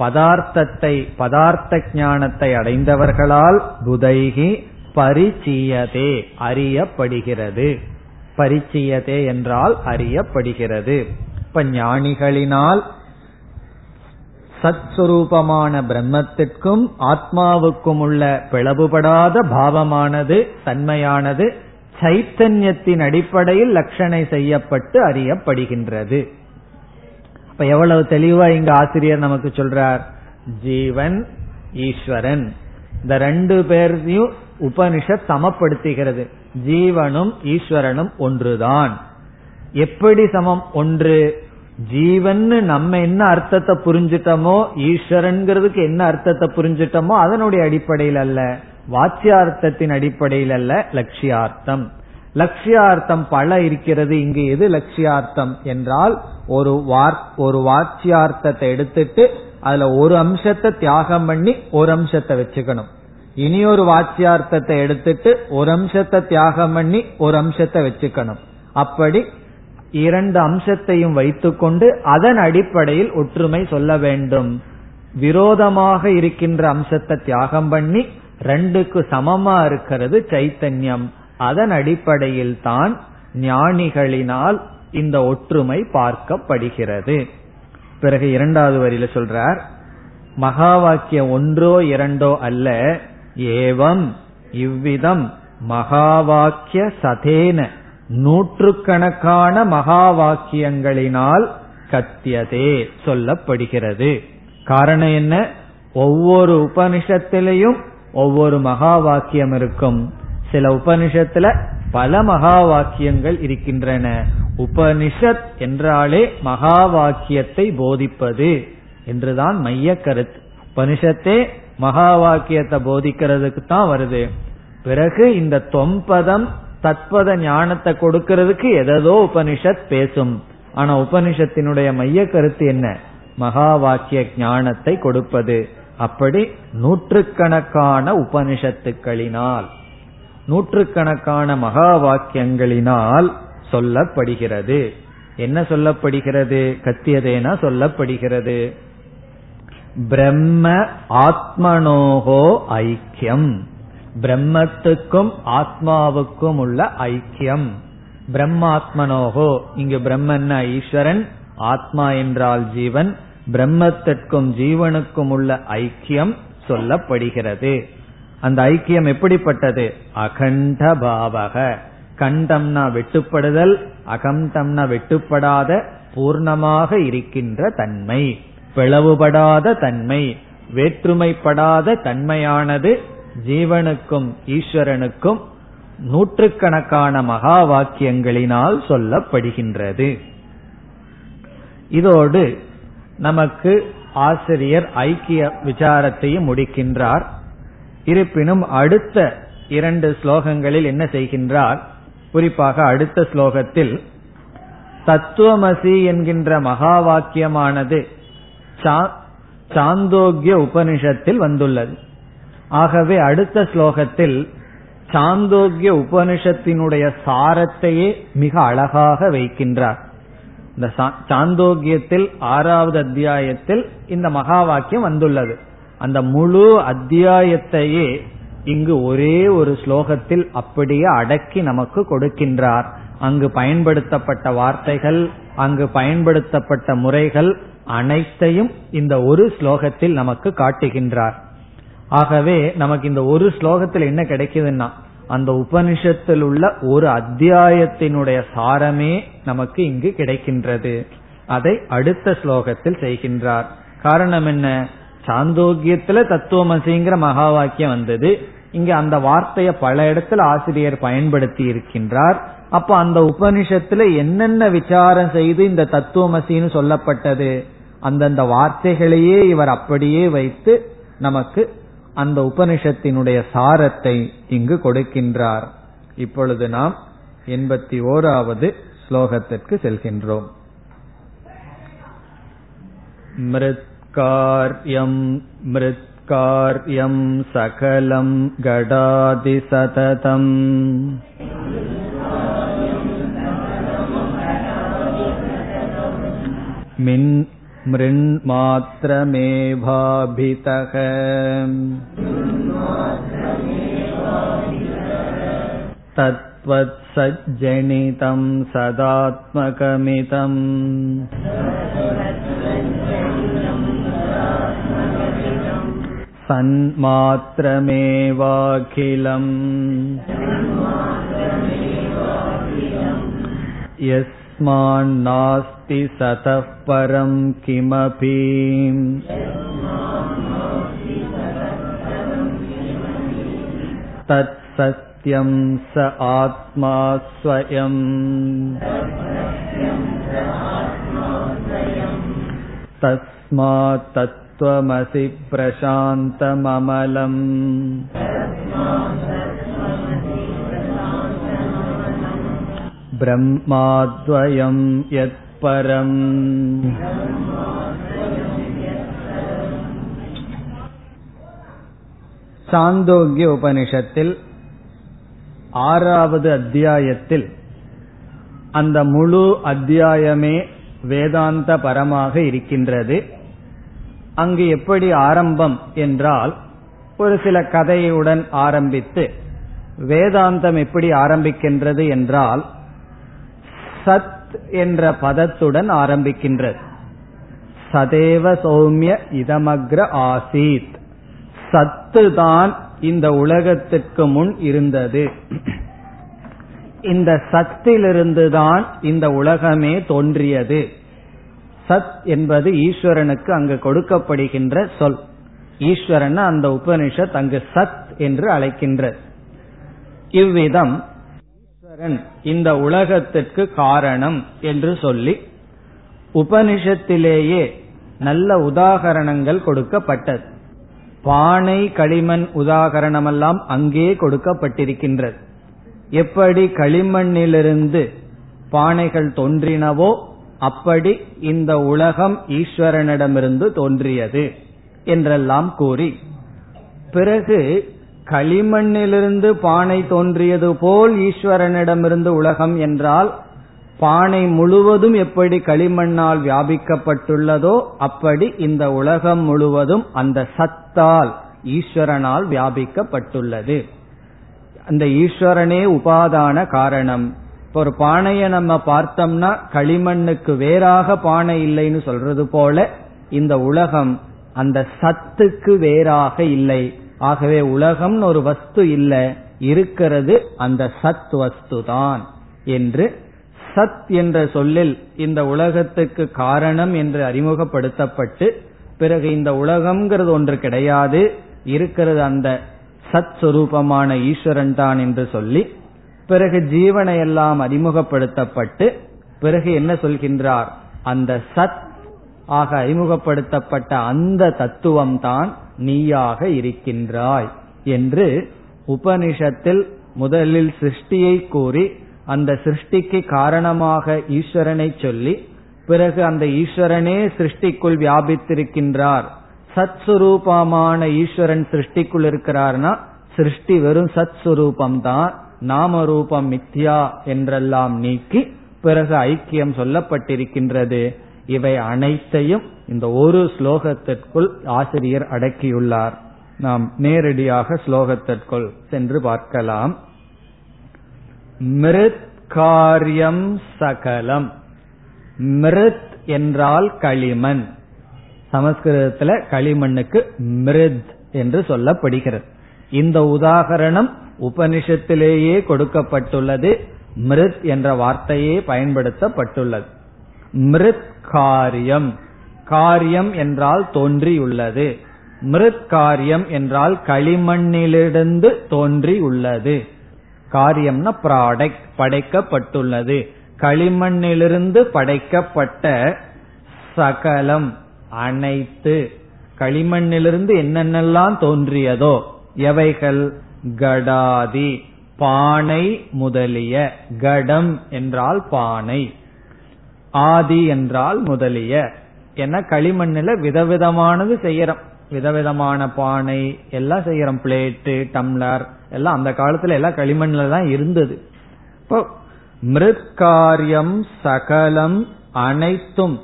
பதார்த்தத்தை பதார்த்த ஞானத்தை அடைந்தவர்களால் புதைகி பரிச்சீயதே அறியப்படுகிறது. பரிச்சீயதே என்றால் அறியப்படுகிறது. இப்ப ஞானிகளினால் சத்ஸ்வரூபமான பிரம்மத்திற்கும் ஆத்மாவுக்கும் உள்ள பிளவுபடாத பாவமானது தன்மையானது சைத்தன்யத்தின் அடிப்படையில் லட்சணை செய்யப்பட்டு அறியப்படுகின்றது. அப்ப எவ்வளவு தெளிவா இங்கு ஆசிரியர் நமக்கு சொல்றார். ஜீவன் ஈஸ்வரன் இந்த ரெண்டு பேரையும் உபனிஷத் சமப்படுத்துகிறது. ஜீவனும் ஈஸ்வரனும் ஒன்றுதான். எப்படி சமம்? ஒன்று. ஜீவன் நம்ம என்ன அர்த்தத்தை புரிஞ்சிட்டோமோ, ஈஸ்வரன்கிறதுக்கு என்ன அர்த்தத்தை புரிஞ்சிட்டோமோ அதனுடைய அடிப்படையில் அல்ல, வாச்சியார்த்தத்தின் அடிப்படையில் அல்ல, லட்சியார்த்தம். லட்சியார்த்தம் பல இருக்கிறது. இங்கு எது லட்சியார்த்தம் என்றால், ஒரு ஒரு வாச்சியார்த்தத்தை எடுத்துட்டு அதுல ஒரு அம்சத்தை தியாகம் பண்ணி ஒரு அம்சத்தை வச்சுக்கணும். இனி ஒரு வாச்சியார்த்தத்தை எடுத்துட்டு ஒரு அம்சத்தை தியாகம் பண்ணி ஒரு அம்சத்தை வச்சுக்கணும். அப்படி இரண்டு அம்சத்தையும் வைத்துக்கொண்டு அதன் அடிப்படையில் ஒற்றுமை சொல்ல வேண்டும். விரோதமாக இருக்கின்ற அம்சத்தை தியாகம் பண்ணி ரெண்டுக்கு சமமா இருக்கிறது சைத்தன்யம். அதன் அடிப்படையில் தான் ஞானிகளினால் இந்த ஒற்றுமை பார்க்கப்படுகிறது. பிறகு இரண்டாவது வரியில சொல்றார், மகா வாக்கியம் ஒன்றோ இரண்டோ அல்ல, ஏவம் இவ்விதம் மகா வாக்கிய சதேன நூற்றுக்கணக்கான மகா வாக்கியங்களினால் கத்தியதே சொல்லப்படுகிறது. காரணம் என்ன? ஒவ்வொரு உபனிஷத்திலையும் ஒவ்வொரு மகா வாக்கியம் இருக்கும். சில உபனிஷத்துல பல மகா வாக்கியங்கள் இருக்கின்றன. உபனிஷத் என்றாலே மகா வாக்கியத்தை போதிப்பது என்றுதான் மைய கருத்து. உபனிஷத்தே மகா வாக்கியத்தை போதிக்கிறதுக்கு தான் வருது. பிறகு இந்த தொம்பதம் தத்பத ஞானத்தை கொடுக்கிறதுக்கு எதோ உபனிஷத் பேசும். ஆனா உபனிஷத்தினுடைய மைய கருத்து என்ன? மகா வாக்கிய ஞானத்தை கொடுப்பது. அப்படி நூற்றுக்கணக்கான உபனிஷத்துக்களினால், நூற்றுக்கணக்கான மகா வாக்கியங்களினால் சொல்லப்படுகிறது. என்ன சொல்லப்படுகிறது? கத்தியதேனா சொல்லப்படுகிறது. பிரம்ம ஆத்மனோகோ ஐக்கியம், பிரம்மத்துக்கும் ஆத்மாவுக்கும் உள்ள ஐக்கியம். பிரம்மாத்மனோகோ, இங்கு பிரம்மன்னா ஈஸ்வரன், ஆத்மா என்றால் ஜீவன். பிரம்மத்திற்கும் ஜீவனுக்கும் உள்ள ஐக்கியம் சொல்லப்படுகிறது. அந்த ஐக்கியம் எப்படிப்பட்டது? அகண்ட பாவக, கண்டம்னா வெட்டுப்படுதல், அகண்டம்னா வெட்டுப்படாத பூர்ணமாக இருக்கின்ற தன்மை, பிளவுபடாத தன்மை, வேற்றுமைப்படாத தன்மையானது ஜீவனுக்கும் ஈஸ்வரனுக்கும் நூற்றுக்கணக்கான மகா வாக்கியங்களினால் சொல்லப்படுகின்றது. இதோடு நமக்கு ஆசிரியர் ஐக்கிய விசாரத்தையும் முடிக்கின்றார். இருப்பினும் அடுத்த இரண்டு ஸ்லோகங்களில் என்ன செய்கின்றார்? குறிப்பாக அடுத்த ஸ்லோகத்தில் தத்துவமசி என்கின்ற மகா வாக்கியமானது சாந்தோக்கிய உபனிஷத்தில் வந்துள்ளது. ஆகவே அடுத்த ஸ்லோகத்தில் சாந்தோக்கிய உபனிஷத்தினுடைய சாரத்தையே மிக அழகாக வைக்கின்றார். இந்த சாந்தோக்கியத்தில் ஆறாவது அத்தியாயத்தில் இந்த மகா வாக்கியம் வந்துள்ளது. அந்த முழு அத்தியாயத்தையே இங்கு ஒரே ஒரு ஸ்லோகத்தில் அப்படியே அடக்கி நமக்கு கொடுக்கின்றார். அங்கு பயன்படுத்தப்பட்ட வார்த்தைகள், அங்கு பயன்படுத்தப்பட்ட முறைகள் அனைத்தையும் இந்த ஒரு ஸ்லோகத்தில் நமக்கு காட்டுகின்றார். ஆகவே நமக்கு இந்த ஒரு ஸ்லோகத்தில் என்ன கிடைக்குதுன்னா, அந்த உபனிஷத்தில் உள்ள ஒரு அத்தியாயத்தினுடைய சாரமே நமக்கு இங்கு கிடைக்கின்றது. அதை அடுத்த ஸ்லோகத்தில் செய்கின்றார். காரணம் என்ன? சாந்தோக்கியத்துல தத்துவமசிங்கிற மகா வாக்கியம் வந்தது. இங்க அந்த வார்த்தையை பல இடத்துல ஆசிரியர் பயன்படுத்தி இருக்கின்றார். அப்ப அந்த உபனிஷத்துல என்னென்ன விசாரம் செய்து இந்த தத்துவமசின்னு சொல்லப்பட்டது, அந்தந்த வார்த்தைகளையே இவர் அப்படியே வைத்து நமக்கு அந்த உபனிஷத்தினுடைய சாரத்தை இங்கு கொடுக்கின்றார். இப்பொழுது நாம் எண்பத்தி ஓராவது ஸ்லோகத்திற்கு செல்கின்றோம். கார்யம் மிருத்கார்யம் சகலம் கடாதி சததம் மின் மிருன்மாத்ரமேவாபிதஹ தத்வத் சஜ்ஜனிதம் சதாத்மகமிதம் சன்மாத்ரமேவாகிலம் யஸ்மான் நாஸ்தி சதஃ பரம் கிமபி தத் சத்யம் ச ஆத்மா ஸ்வயம் தஸ்மாத் தத்வமசி பிரசாந்தமமலம். பிரம்மாத்வயம் யத் பரம். சாந்தோக்கிய உபனிஷத்தில் ஆறாவது அத்தியாயத்தில் அந்த முழு அத்தியாயமே வேதாந்த பரமாக இருக்கின்றது. அங்கு எப்படி ஆரம்பம் என்றால், ஒரு சில கதையுடன் ஆரம்பித்து வேதாந்தம் எப்படி ஆரம்பிக்கின்றது என்றால் சத் என்ற பதத்துடன் ஆரம்பிக்கின்றது. சதேவ சௌமிய இதமக்ர ஆசீத், சத்து தான் இந்த உலகத்திற்கு முன் இருந்தது, இந்த சத்திலிருந்துதான் இந்த உலகமே தோன்றியது. சத் என்பது ஈஸ்வரனுக்கு அங்கு கொடுக்கப்படுகின்ற சொல். ஈஸ்வரன் அந்த உபனிஷத் அங்கு சத் என்று அழைக்கின்றது. இவ்விதம் ஈஸ்வரன் இந்த உலகத்திற்கு காரணம் என்று சொல்லி உபனிஷத்திலேயே நல்ல உதாகரணங்கள் கொடுக்கப்பட்டது. பானை களிமண் உதாகரணமெல்லாம் அங்கே கொடுக்கப்பட்டிருக்கின்றது. எப்படி களிமண்ணிலிருந்து பானைகள் தோன்றினவோ அப்படி இந்த உலகம் ஈஸ்வரனிடமிருந்து தோன்றியது என்றெல்லாம் கூறி, பிறகு களிமண்ணிலிருந்து பானை தோன்றியது போல் ஈஸ்வரனிடமிருந்து உலகம் என்றால் பானை முழுவதும் எப்படி களிமண்ணால் வியாபிக்கப்பட்டுள்ளதோ அப்படி இந்த உலகம் முழுவதும் அந்த சத்தால் ஈஸ்வரனால் வியாபிக்கப்பட்டுள்ளது. அந்த ஈஸ்வரனே உபாதான காரணம். ஒரு பானையை நம்ம பார்த்தோம்னா களிமண்ணுக்கு வேறாக பானை இல்லைன்னு சொல்றது போல இந்த உலகம் அந்த சத்துக்கு வேறாக இல்லை. ஆகவே உலகம்னு ஒரு வஸ்து இல்லை, இருக்கிறது அந்த சத் வஸ்து தான் என்று சத் என்ற சொல்லில் இந்த உலகத்துக்கு காரணம் என்று அறிமுகப்படுத்தப்பட்டு, பிறகு இந்த உலகம்ங்கிறது ஒன்று கிடையாது, இருக்கிறது அந்த சத் சுரூபமான ஈஸ்வரன் தான் என்று சொல்லி, பிறகு ஜீவனை எல்லாம் அறிமுகப்படுத்தப்பட்டு, பிறகு என்ன சொல்கின்றார், அந்த சத் ஆக அறிமுகப்படுத்தப்பட்ட அந்த தத்துவம் தான் நீயாக இருக்கின்றாய் என்று உபனிஷத்தில் முதலில் சிருஷ்டியை கூறி, அந்த சிருஷ்டிக்கு காரணமாக ஈஸ்வரனை சொல்லி, பிறகு அந்த ஈஸ்வரனே சிருஷ்டிக்குள் வியாபித்திருக்கின்றார். சத் சுரூபமான ஈஸ்வரன் சிருஷ்டிக்குள் இருக்கிறார்னா சிருஷ்டி வெறும் சத் சுரூபம் தான், நாம ரூபம் மித்யா என்றெல்லாம் நீக்கி பிறகு ஐக்கியம் சொல்லப்பட்டிருக்கின்றது. இவை அனைத்தையும் இந்த ஒரு ஸ்லோகத்திற்குள் ஆசிரியர் அடக்கியுள்ளார். நாம் நேரடியாக ஸ்லோகத்திற்குள் சென்று பார்க்கலாம். மிருத் காரியம் சகலம். மிருத் என்றால் களிமண். சமஸ்கிருதத்துல களிமண்ணுக்கு மிருத் என்று சொல்லப்படுகிறது. இந்த உதாகரணம் உபனிஷத்திலேயே கொடுக்கப்பட்டுள்ளது. மிருத் என்ற வார்த்தையே பயன்படுத்தப்பட்டுள்ளது. மிருத் காரியம், காரியம் என்றால் தோன்றியுள்ளது. மிருத் காரியம் என்றால் களிமண்ணிலிருந்து தோன்றியுள்ளது. காரியம்னா ப்ராடக்ட், படைக்கப்பட்டுள்ளது. களிமண்ணிலிருந்து படைக்கப்பட்ட சகலம் அனைத்து, களிமண்ணிலிருந்து என்னென்னலாம் தோன்றியதோ எவைகள், கடாதி பானை முதலிய, கடம் என்றால் பானை, ஆதி என்றால் முதலிய. ஏன்னா களிமண்ணில விதவிதமானது செய்யறோம், விதவிதமான பானை எல்லாம் செய்யறோம், பிளேட்டு டம்ளர் எல்லாம் அந்த காலத்துல எல்லாம் களிமண்ல தான் இருந்தது. இப்போ மிருத்காரியம் சகலம் அனைத்தும்,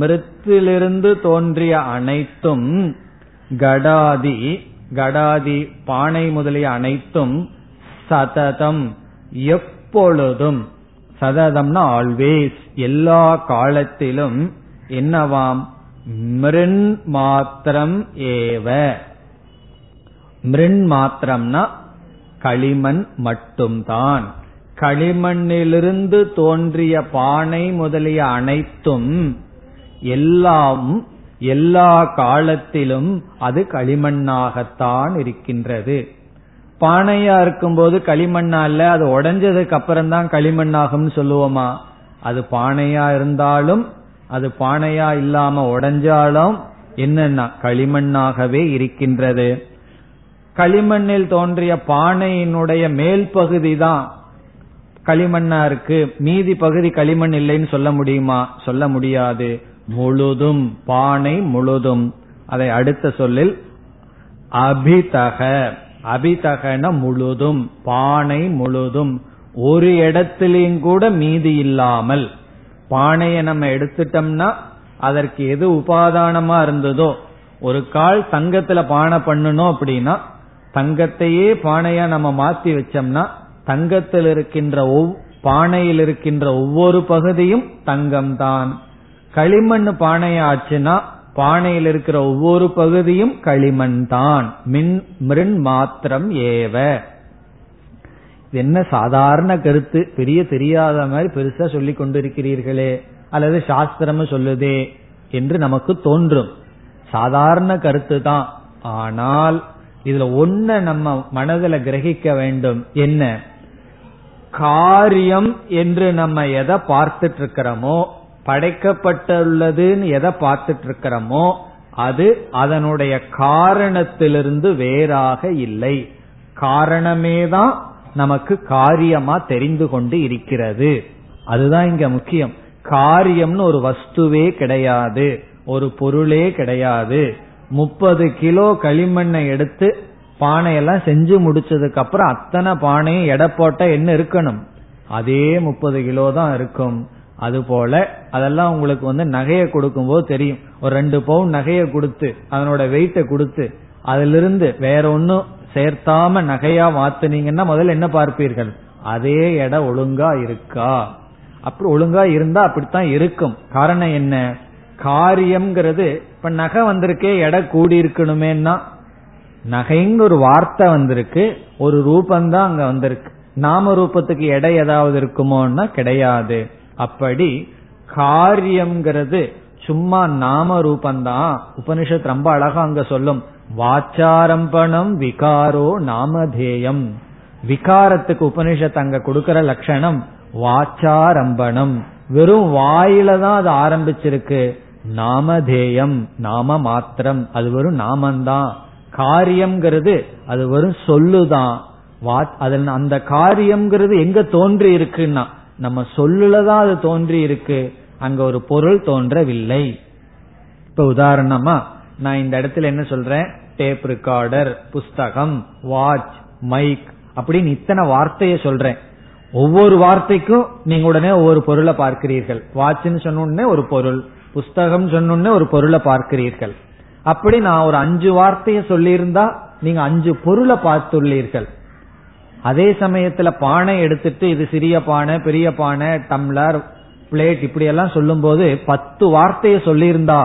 மிருத்திலிருந்து தோன்றிய அனைத்தும், கடாதி கடாதி பானை முதலிய அனைத்தும், சததம் எப்பொழுதும், சததம்னா ஆல்வேஸ் எல்லா காலத்திலும், என்னவாம் மிருண் மாத்திரம் ஏவ, மிருண் மாத்திரம்னா களிமண் மட்டும்தான், களிமண்ணிலிருந்து தோன்றிய பானை முதலிய அனைத்தும் எல்லாம் எல்லா காலத்திலும் அது களிமண்ணாகத்தான் இருக்கின்றது. பானையா இருக்கும்போது களிமண்ணா இல்ல, அது உடைஞ்சதுக்கு அப்புறம் தான் களிமண்ணாகும்னு சொல்லுவோமா? அது பானையா இருந்தாலும் அது பானையா இல்லாம உடைஞ்சாலும் என்னன்னா களிமண்ணாகவே இருக்கின்றது. களிமண்ணில் தோன்றிய பானையினுடைய மேல் பகுதி தான் களிமண்ணா இருக்கு, மீதி பகுதி களிமண் இல்லைன்னு சொல்ல முடியுமா? சொல்ல முடியாது. முழுதும் பானை முழுதும். அதை அடுத்த சொல்லில் அபிதக, அபிதகன முழுதும், பானை முழுதும், ஒரு இடத்திலையும் கூட மீதி இல்லாமல். பானையை நம்ம எடுத்துட்டோம்னா அதற்கு எது உபாதானமா இருந்ததோ, ஒரு கால் தங்கத்துல பானை பண்ணணும் அப்படின்னா தங்கத்தையே பானையா நம்ம மாத்தி வச்சோம்னா தங்கத்தில் இருக்கின்ற பானையில் இருக்கின்ற ஒவ்வொரு பகுதியும் தங்கம்தான். களிமண் பானையாச்சுன்னா பானையில் இருக்கிற ஒவ்வொரு பகுதியும் களிமண் தான். மின் மிருண் மாத்திரம் ஏவ. என்ன சாதாரண கருத்து, பெரிய தெரியாத மாதிரி பெருசா சொல்லி கொண்டிருக்கிறீர்களே அல்லது சாஸ்திரம் சொல்லுதே என்று நமக்கு தோன்றும். சாதாரண கருத்து தான். ஆனால் இதுல ஒன்ன நம்ம மனதில் கிரகிக்க வேண்டும், என்ன காரியம் என்று நம்ம எதை பார்த்துட்டு இருக்கிறோமோ, படைக்கப்பட்டுள்ளதுன்னு எதை பார்த்துட்டு இருக்கிறோமோ அது அதனுடைய காரணத்திலிருந்து வேறாக இல்லை. காரணமே தான் நமக்கு காரியமா தெரிந்து கொண்டு இருக்கிறது. அதுதான் இங்க முக்கியம். காரியம்னு ஒரு வஸ்துவே கிடையாது, ஒரு பொருளே கிடையாது. முப்பது கிலோ களிமண்ணை எடுத்து பானையெல்லாம் செஞ்சு முடிச்சதுக்கு அப்புறம் அத்தனை பானையும் எடை போட்ட என்ன இருக்கணும்? அதே முப்பது கிலோ தான் இருக்கும். அதுபோல அதெல்லாம் உங்களுக்கு வந்து நகையை கொடுக்கும் போது தெரியும். ஒரு ரெண்டு பவுன் நகையை கொடுத்து அதனோட வெயிட்ட கொடுத்து அதிலிருந்து வேற ஒன்னும் சேர்த்தாம நகையா மாத்தினீங்கன்னா முதல்ல என்ன பார்ப்பீர்கள்? அதே எடை ஒழுங்கா இருக்கா? அப்படி ஒழுங்கா இருந்தா அப்படித்தான் இருக்கும். காரணம் என்ன? காரியம்ங்கிறது. இப்ப நகை வந்திருக்கே, எடை கூடி இருக்கணுமேன்னா நகைன்னு ஒரு வார்த்தை வந்திருக்கு, ஒரு ரூபந்தான் அங்க வந்திருக்கு. நாம ரூபத்துக்கு எடை ஏதாவது இருக்குமோன்னா கிடையாது. அப்படி காரியம்ங்கிறது சும்மா நாம ரூபந்தான். உபனிஷத் ரொம்ப அழகா அங்க சொல்லும், வாச்சாரம்பணம் விகாரோ நாமதேயம். விகாரத்துக்கு உபனிஷத் அங்க கொடுக்கிற லட்சணம் வாச்சாரம்பணம். வெறும் வாயில தான் அது ஆரம்பிச்சிருக்கு. நாமதேயம் நாம மாத்திரம், அது வெறும் நாமந்தான். காரியம்ங்கிறது அது வெறும் சொல்லுதான். அந்த காரியம்ங்கிறது எங்க தோன்றி இருக்குன்னா நம்ம சொல்லுலதான் அது தோன்றி இருக்கு, அங்க ஒரு பொருள் தோன்றவில்லை. இப்ப உதாரணமா நான் இந்த இடத்துல என்ன சொல்றேன், டேப் ரெக்கார்டர், புஸ்தகம், வாட்ச், மைக் அப்படின்னு இத்தனை வார்த்தைய சொல்றேன். ஒவ்வொரு வார்த்தைக்கும் நீங்க உடனே ஒவ்வொரு பொருளை பார்க்கிறீர்கள். வாட்ச்ன்னு சொன்னோடனே ஒரு பொருள், புஸ்தகம் சொன்னோடனே ஒரு பொருளை பார்க்கிறீர்கள். அப்படி நான் ஒரு அஞ்சு வார்த்தைய சொல்லியிருந்தா நீங்க அஞ்சு பொருளை பார்த்துள்ளீர்கள். அதே சமயத்துல பானை எடுத்துட்டு இது சிறிய பானை, பெரிய பானை, டம்ளர், பிளேட் இப்படி எல்லாம் சொல்லும் போது பத்து வார்த்தைய சொல்லியிருந்தா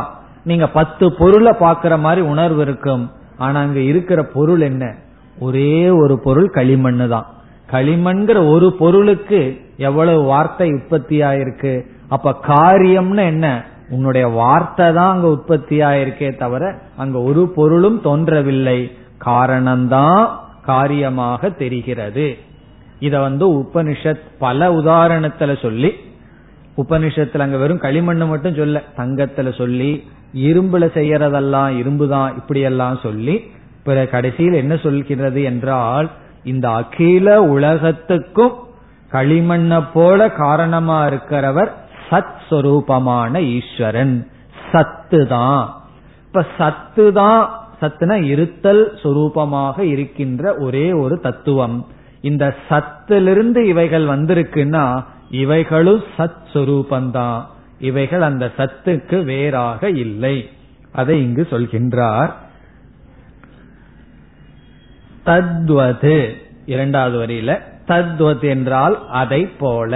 நீங்க பத்து பொருளை பார்க்கிற மாதிரி உணர்வு இருக்கும். ஆனா அங்க இருக்கிற பொருள் என்ன? ஒரே ஒரு பொருள் களிமண்ணு தான். களிமண்கிற ஒரு பொருளுக்கு எவ்வளவு வார்த்தை உற்பத்தி ஆயிருக்கு. அப்ப காரியம்னு என்ன? உன்னுடைய வார்த்தை தான் அங்க உற்பத்தி ஆயிருக்கே தவிர அங்க ஒரு பொருளும் தோன்றவில்லை. காரணம்தான் காரியமாக தெரிகிறது. இத வந்து உபனிஷத் பல உதாரணத்துல சொல்லி, உபனிஷத்துல அங்க வெறும் களிமண்ணு மட்டும் சொல்ல, தங்கத்துல சொல்லி, இரும்புல செய்யறதெல்லாம் இரும்புதான், இப்படியெல்லாம் சொல்லி பிற கடைசியில் என்ன சொல்கிறது என்றால், இந்த அகில உலகத்துக்கும் களிமண்ண போல காரணமா இருக்கிறவர் சத் சொரூபமான ஈஸ்வரன், சத்து தான். இப்ப சத்து தான், சத்துனா இருத்தல் சொரூபமாக இருக்கின்ற ஒரே ஒரு தத்துவம். இந்த சத்திலிருந்து இவைகள் வந்திருக்குன்னா இவைகளும் சத் சொரூபந்தான். இவைகள் அந்த சத்துக்கு வேறாக இல்லை. அதை இங்கு சொல்கின்றார். தத்வது, இரண்டாவது வரியில தத்வது என்றால் அதை போல.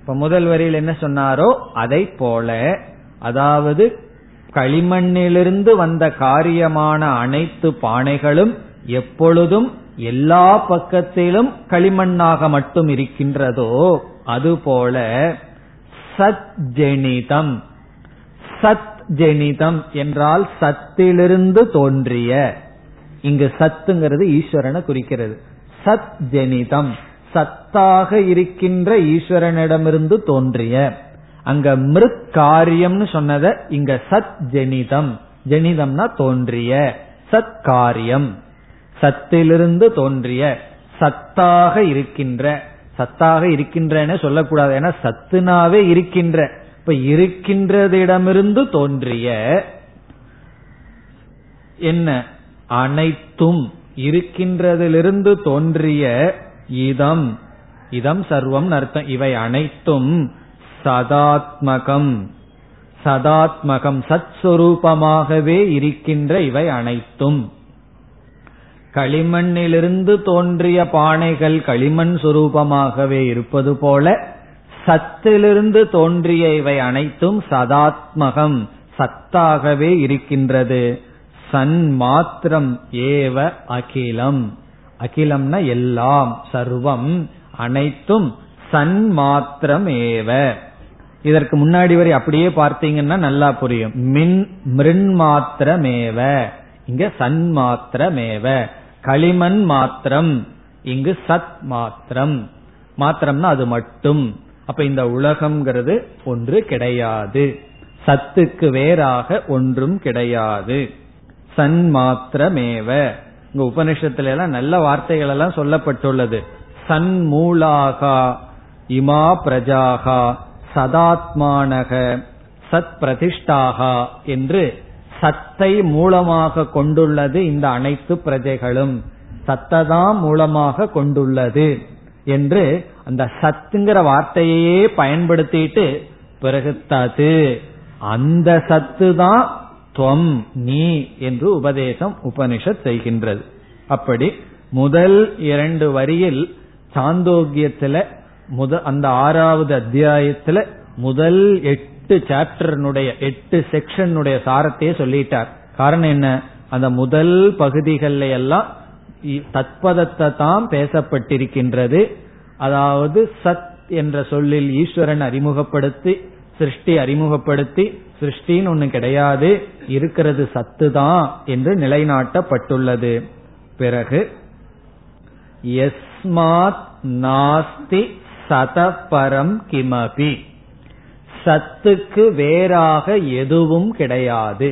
இப்ப முதல் வரியில் என்ன சொன்னாரோ அதை போல, அதாவது களிமண்ணிலிருந்து வந்த காரியமான அனைத்து பானைகளும் எப்பொழுதும் எல்லா பக்கத்திலும் களிமண்ணாக மட்டும் இருக்கின்றதோ அதுபோல சத்ஜனிதம். சத்ஜனிதம் என்றால் சத்திலிருந்து தோன்றிய. இங்கு சத்துங்கிறது ஈஸ்வரனை குறிக்கிறது. சத் ஜனிதம், சத்தாக இருக்கின்ற ஈஸ்வரனிடமிருந்து தோன்றிய. அங்க மிருத் காரியம்னு சொன்னத இங்க சத் ஜெனிதம், ஜெனிதம்னா தோன்றிய, சத் காரியம் சத்திலிருந்து தோன்றிய, சத்தாக இருக்கின்ற, சத்தாக இருக்கின்றன்னு சொல்லக்கூடாது, ஏன்னா சத்துனாவே இருக்கின்ற, இப்ப இருக்கின்றதிடமிருந்து தோன்றிய என்ன அனைத்தும் இருக்கின்றதிலிருந்து தோன்றிய இதம், இதம் சர்வம் அர்த்தம், இவை அனைத்தும் சதாத்மகம், சதாத்மகம் சத்ஸ்வரூபமாகவே இருக்கின்ற இவை அனைத்தும். களிமண்ணிலிருந்து தோன்றிய பானைகள் களிமண் சுரூபமாகவே இருப்பது போல சத்திலிருந்து தோன்றிய இவை அனைத்தும் சதாத்மகம் சத்தாகவே இருக்கின்றது. சன் மாத்திரம் ஏவ அகிலம், அகிலம்னா எல்லாம் சர்வம் அனைத்தும், சன் மாத்திரம் ஏவ. இதற்கு முன்னாடி வரை அப்படியே பார்த்தீங்கன்னா நல்லா புரியும், மின் மிருண் மாத்திரமேவ, இங்க சன் மாத்திரமேவ, களிமண் மாத்திரம், இங்கு சத் மாத்திரம், மாத்திரம்னா அது மட்டும். அப்ப இந்த உலகம்ங்கிறது ஒன்று கிடையாது, சத்துக்கு வேறாக ஒன்றும் கிடையாது. சன் மாத்திரமேவ, இங்க உபனிஷத்துல எல்லாம் நல்ல வார்த்தைகள் எல்லாம் சொல்லப்பட்டுள்ளது. சன் மூலாகா இமா பிரஜாகா சதாத்மானக சத் பிரதிஷ்டாகா என்று சத்தை மூலமாக கொண்டுள்ளது இந்த அனைத்து பிரஜைகளும், சத்ததாம் மூலமாக கொண்டுள்ளது என்று அந்த சத்துங்கிற வார்த்தையே பயன்படுத்திட்டு பிறகு தது அந்த சத்து தான் துவம் நீ என்று உபதேசம் உபனிஷத் செய்கின்றது. அப்படி முதல் இரண்டு வரியில் சாந்தோக்கியத்துல முத அந்த ஆறாவது அத்தியாயத்துல முதல் எட்டு சாப்டர்னுடைய எட்டு செக்ஷனுடைய சாரத்தையே சொல்லிட்டார். காரணம் என்ன, அந்த முதல் பகுதிகள்ல எல்லாம் தத்பதத்தை தான் பேசப்பட்டிருக்கின்றது. அதாவது சத் என்ற சொல்லில் ஈஸ்வரன் அறிமுகப்படுத்தி, சிருஷ்டி அறிமுகப்படுத்தி, சிருஷ்டின்னு ஒண்ணு கிடையாது இருக்கிறது சத்து தான் என்று நிலைநாட்டப்பட்டுள்ளது. பிறகு யஸ்மாத் நாஸ்தி சதபரம் கிமபி, சத்துக்கு வேறாக எதுவும் கிடையாது,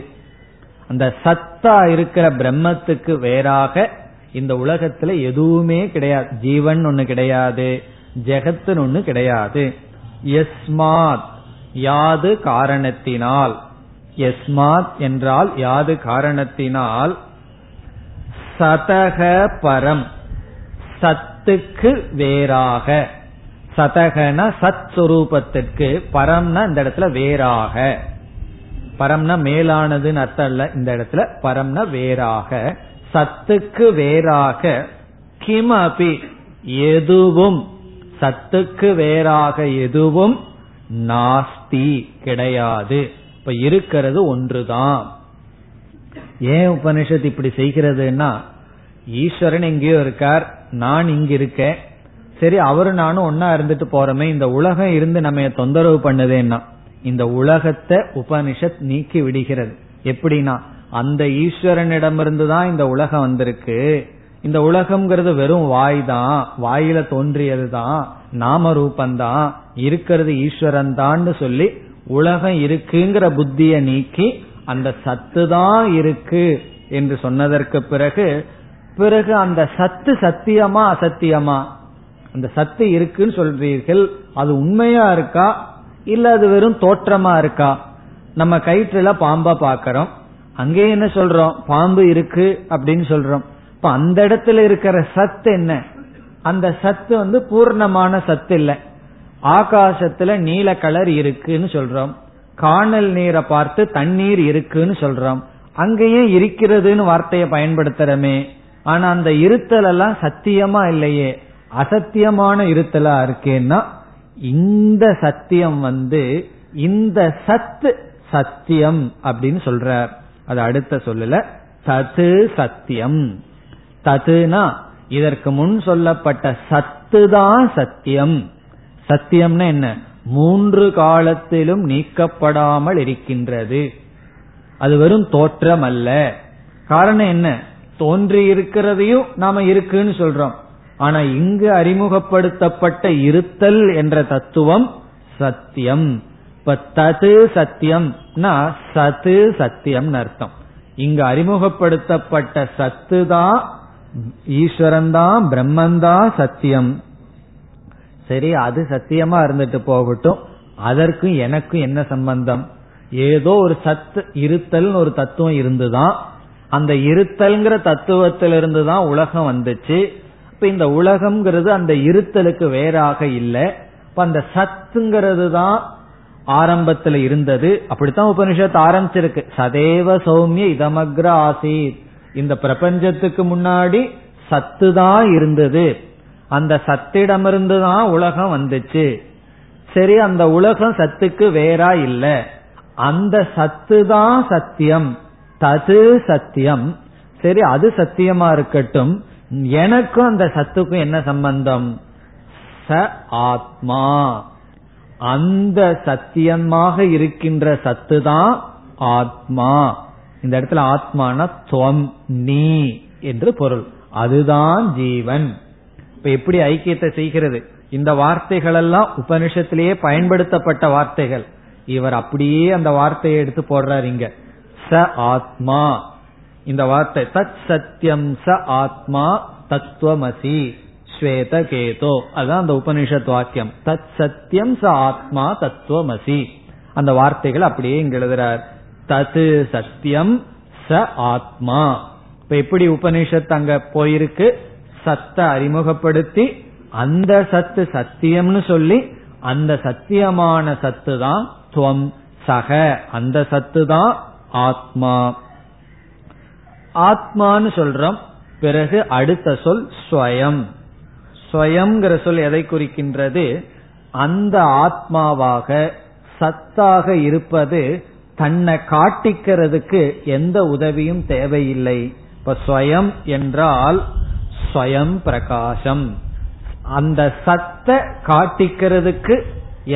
அந்த சத்தா இருக்கிற பிரம்மத்துக்கு வேறாக இந்த உலகத்துல எதுவுமே கிடையாது, ஜீவன் ஒண்ணு கிடையாது, ஜெகத்துன்னு ஒண்ணு கிடையாது. யஸ்மாத் யாது காரணத்தினால், யஸ்மாத் என்றால் யாது காரணத்தினால், சதக பரம் சத்துக்கு வேறாக, சதகன சத் சுரூபத்திற்கு, பரம்னா இந்த இடத்துல வேறாக, பரம்னா மேலானதுன்னு அர்த்தம் இல்ல, இந்த இடத்துல பரம்னா வேறாக, சத்துக்கு வேறாக கிமபி எதுவும், சத்துக்கு வேறாக எதுவும் நாஸ்தி கிடையாது. இப்ப இருக்கிறது ஒன்றுதான். ஏன் உபனிஷத் இப்படி செய்கிறதுன்னா, ஈஸ்வரன் எங்கேயோ இருக்கார், நான் இங்க இருக்கேன், சரி அவரு நானும் ஒன்னா இருந்துட்டு போறோமே, இந்த உலகம் இருந்து நம்ம தொந்தரவு பண்ணுதேன்னா, இந்த உலகத்தை உபனிஷத் நீக்கி விடுகிறது. எப்படின்னா, அந்த ஈஸ்வரனிடமிருந்து தான் இந்த உலகம் வந்திருக்கு, இந்த உலகம்ங்கிறது வெறும் வாய் தான், வாயில தோன்றியது தான், நாம ரூபந்தான், இருக்கிறது ஈஸ்வரன் தான்னு சொல்லி உலகம் இருக்குங்கிற புத்திய நீக்கி அந்த சத்து தான் இருக்கு என்று சொன்னதற்கு பிறகு பிறகு அந்த சத்து சத்தியமா அசத்தியமா, அந்த சத்து இருக்குன்னு சொல்றீர்கள், அது உண்மையா இருக்கா இல்ல அது வெறும் தோற்றமா இருக்கா? நம்ம கயிற்றுல பாம்பா பாக்கிறோம், அங்கேயே என்ன சொல்றோம், பாம்பு இருக்கு அப்படின்னு சொல்றோம். இப்ப அந்த இடத்துல இருக்கிற சத்து என்ன, அந்த சத்து வந்து பூர்ணமான சத்து இல்ல. ஆகாசத்துல நீல கலர் இருக்குன்னு சொல்றோம், காணல் நீரை பார்த்து தண்ணீர் இருக்குன்னு சொல்றோம், அங்கேயே இருக்கிறதுன்னு வார்த்தையை பயன்படுத்துறமே, ஆனா அந்த இருத்தல் எல்லாம் சத்தியமா இல்லையே, அசத்தியமான இருத்தலா இருக்கேன்னா, இந்த சத்தியம் வந்து இந்த சத்து சத்தியம் அப்படின்னு சொல்றார். அது அடுத்த சொல்லல தது சத்தியம், ததுனா இதற்கு முன் சொல்லப்பட்ட சத்து தான் சத்தியம். சத்தியம்னா என்ன, மூன்று காலத்திலும் நீக்கப்படாமல் இருக்கின்றது, அது வெறும் தோற்றம் அல்ல. காரணம் என்ன, தோன்றி இருக்கிறதையும் நாம இருக்குன்னு சொல்றோம், ஆனா இங்கு அறிமுகப்படுத்தப்பட்ட இருத்தல் என்ற தத்துவம் சத்தியம். இப்ப தது சத்தியம்னா சது சத்தியம் அர்த்தம். இங்கு அறிமுகப்படுத்தப்பட்ட சத்து தான் ஈஸ்வரன் தான், பிரம்மந்தான் சத்தியம். சரி, அது சத்தியமா இருந்துட்டு போகட்டும், அதற்கும் எனக்கும் என்ன சம்பந்தம்? ஏதோ ஒரு சத்து இருத்தல் ஒரு தத்துவம் இருந்துதான், அந்த இருத்தல்ங்கிற தத்துவத்திலிருந்து தான் உலகம் வந்துச்சு. இப்ப இந்த உலகம்ங்கிறது அந்த இருத்தலுக்கு வேறாக இல்லை. இப்ப அந்த சத்துங்கிறது தான் ஆரம்பத்துல இருந்தது. அப்படித்தான் உபனிஷத்து ஆரம்பிச்சிருக்கு, சதேவ சௌமிய இதமக்ர ஆசீத். இந்த பிரபஞ்சத்துக்கு முன்னாடி சத்து தான் இருந்தது, அந்த சத்திடமிருந்து தான் உலகம் வந்துச்சு. சரி, அந்த உலகம் சத்துக்கு வேறா இல்ல, அந்த சத்து தான் சத்தியம், தது சத்தியம். சரி, அது சத்தியமா இருக்கட்டும், எனக்கும் அந்த சத்துக்கும் என்ன சம்பந்தம்? ச ஆத்மா, அந்த சத்தியமாக இருக்கின்ற சத்து தான் ஆத்மா. இந்த இடத்துல ஆத்மான துவம் நீ என்று பொருள், அதுதான் ஜீவன். இப்ப எப்படி ஐக்கியத்தை செய்கிறது? இந்த வார்த்தைகள் எல்லாம் உபனிஷத்திலேயே பயன்படுத்தப்பட்ட வார்த்தைகள். இவர் அப்படியே அந்த வார்த்தையை எடுத்து போடுறாரு. இங்க ச ஆத்மா இந்த வார்த்தை, தத் சத்தியம் ச ஆத்மா தத்துவமசி ஸ்வேத கேதோ, அதுதான் அந்த உபனிஷத் வாக்கியம். தத் சத்தியம் ச ஆத்மா தத்துவமசி, அந்த வார்த்தைகள் அப்படியே இங்க எழுதுறார். தது சத்தியம் ச ஆத்மா. இப்ப எப்படி உபனிஷத் அங்க போயிருக்கு? சத்தை அறிமுகப்படுத்தி அந்த சத்து சத்தியம்னு சொல்லி, அந்த சத்தியமான சத்து தான் துவம் சக, அந்த சத்து தான் ஆத்மா. ஆத்மான்னு சொல்றோம். பிறகு அடுத்த சொல் ஸ்வயம். ஸ்வயம்ங்கிற சொல் எதை குறிக்கின்றது? அந்த ஆத்மாவாக சத்தாக இருப்பது தன்னை காட்டிக்கிறதுக்கு எந்த உதவியும் தேவையில்லை. இப்ப ஸ்வயம் என்றால் ஸ்வயம் பிரகாசம், அந்த சத்தை காட்டிக்கிறதுக்கு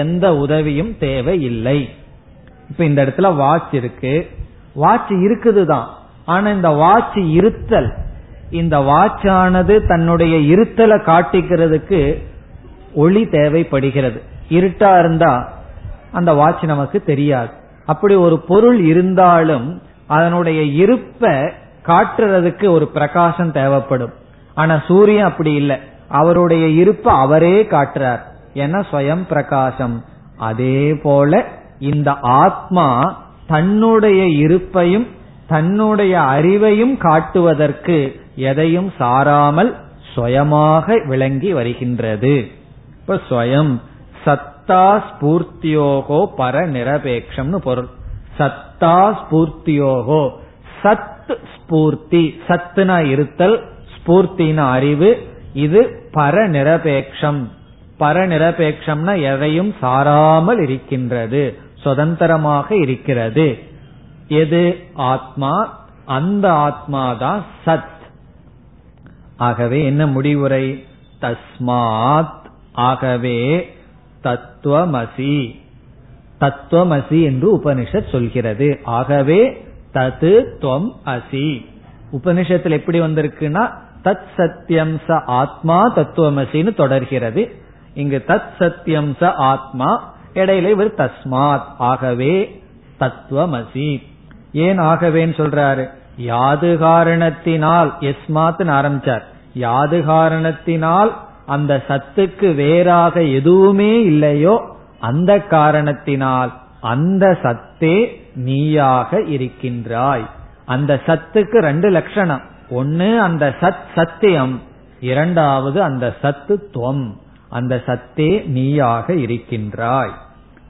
எந்த உதவியும் தேவையில்லை. இப்ப இந்த இடத்துல வாட்ச் இருக்கு, வாட்ச் இருக்குதுதான், ஆனா இந்த வாட்ச் இருத்தல், இந்த வாட்சானது தன்னுடைய இருத்தலை காட்டிக்கிறதுக்கு ஒளி தேவைப்படுகிறது. இருட்டா இருந்தா அந்த வாட்ச் நமக்கு தெரியாது. அப்படி ஒரு பொருள் இருந்தாலும் அதனுடைய இருப்பை காட்டுறதுக்கு ஒரு பிரகாசம் தேவைப்படும். ஆனா சூரியன் அப்படி இல்லை, அவருடைய இருப்பை அவரே காட்டுறார், ஏன்னா ஸ்வயம் பிரகாசம். அதே போல இந்த ஆத்மா தன்னுடைய இருப்பையும் தன்னுடைய அறிவையும் காட்டுவதற்கு எதையும் சாராமல் ஸ்வயமாக விளங்கி வருகின்றது. இப்ப ஸ்வயம் சத்தா ஸ்பூர்த்தியோகோ பர நிரபேட்சம்னு பொருள். சத்தா ஸ்பூர்த்தியோகோ, சத் ஸ்பூர்த்தி, சத்துனா இருத்தல், ஸ்பூர்த்தின அறிவு, இது பர நிரபேட்சம். பர நிரபேட்சம்னா எதையும் சாராமல் இருக்கின்றது, சுதந்திரமாக இருக்கிறது. எது? ஆத்மா. அந்த ஆத்மாதான் சத். ஆகவே என்ன முடிவுரை? தஸ்மாத், ஆகவே தத்துவமசி, தத்துவமசி என்று உபனிஷத் சொல்கிறது. ஆகவே தது துவம் அசி. உபனிஷத்தில் எப்படி வந்திருக்குன்னா தத் சத்தியம் ச ஆத்மா தத்துவமசின்னு தொடர்கிறது. இங்கு தத் சத்தியம் ச ஆத்மா, இடையில இவர் தஸ்மாத், ஆகவே தத்துவமசி. ஏன் ஆகவேன்னு சொல்றாரு? யாது காரணத்தினால், எஸ்மாத்னு ஆரம்பிச்சார், யாது காரணத்தினால் அந்த சத்துக்கு வேறாக எதுவுமே இல்லையோ அந்த காரணத்தினால் அந்த சத்தே நீயாக இருக்கின்றாய். அந்த சத்துக்கு ரெண்டு லட்சணம், ஒன்னு அந்த சத் சத்தியம், இரண்டாவது அந்த சத்து துவம், அந்த சத்தே நீயாக இருக்கின்றாய்.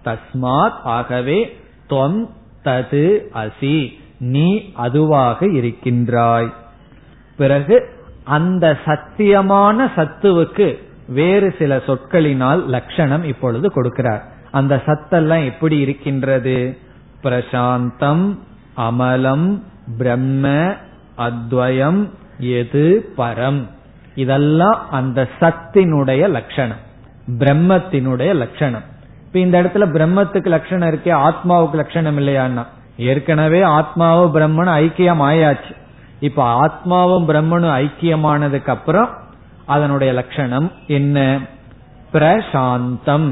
தஸ்மாத், ஆகவே துவம் தது அசி, நீ அதுவாக இருக்கின்றாய். பிறகு அந்த சத்தியமான சத்துவுக்கு வேறு சில சொற்களினால் லட்சணம் இப்பொழுது கொடுக்கிறார். அந்த சத்தெல்லாம் எப்படி இருக்கின்றது? பிரசாந்தம் அமலம் பிரம்ம அத்வயம் எது பரம், இதெல்லாம் அந்த சத்தினுடைய லட்சணம், பிரம்மத்தினுடைய லட்சணம். இப்ப இந்த இடத்துல பிரம்மத்துக்கு லட்சணம் இருக்கே, ஆத்மாவுக்கு லட்சணம் இல்லையான்னா, ஏற்கனவே ஆத்மாவும் பிரம்மனும் ஐக்கியம் ஆயாச்சு. இப்ப ஆத்மாவும் பிரம்மனும் ஐக்கியமானதுக்கு அப்புறம் அதனுடைய லட்சணம் என்ன? பிரசாந்தம்.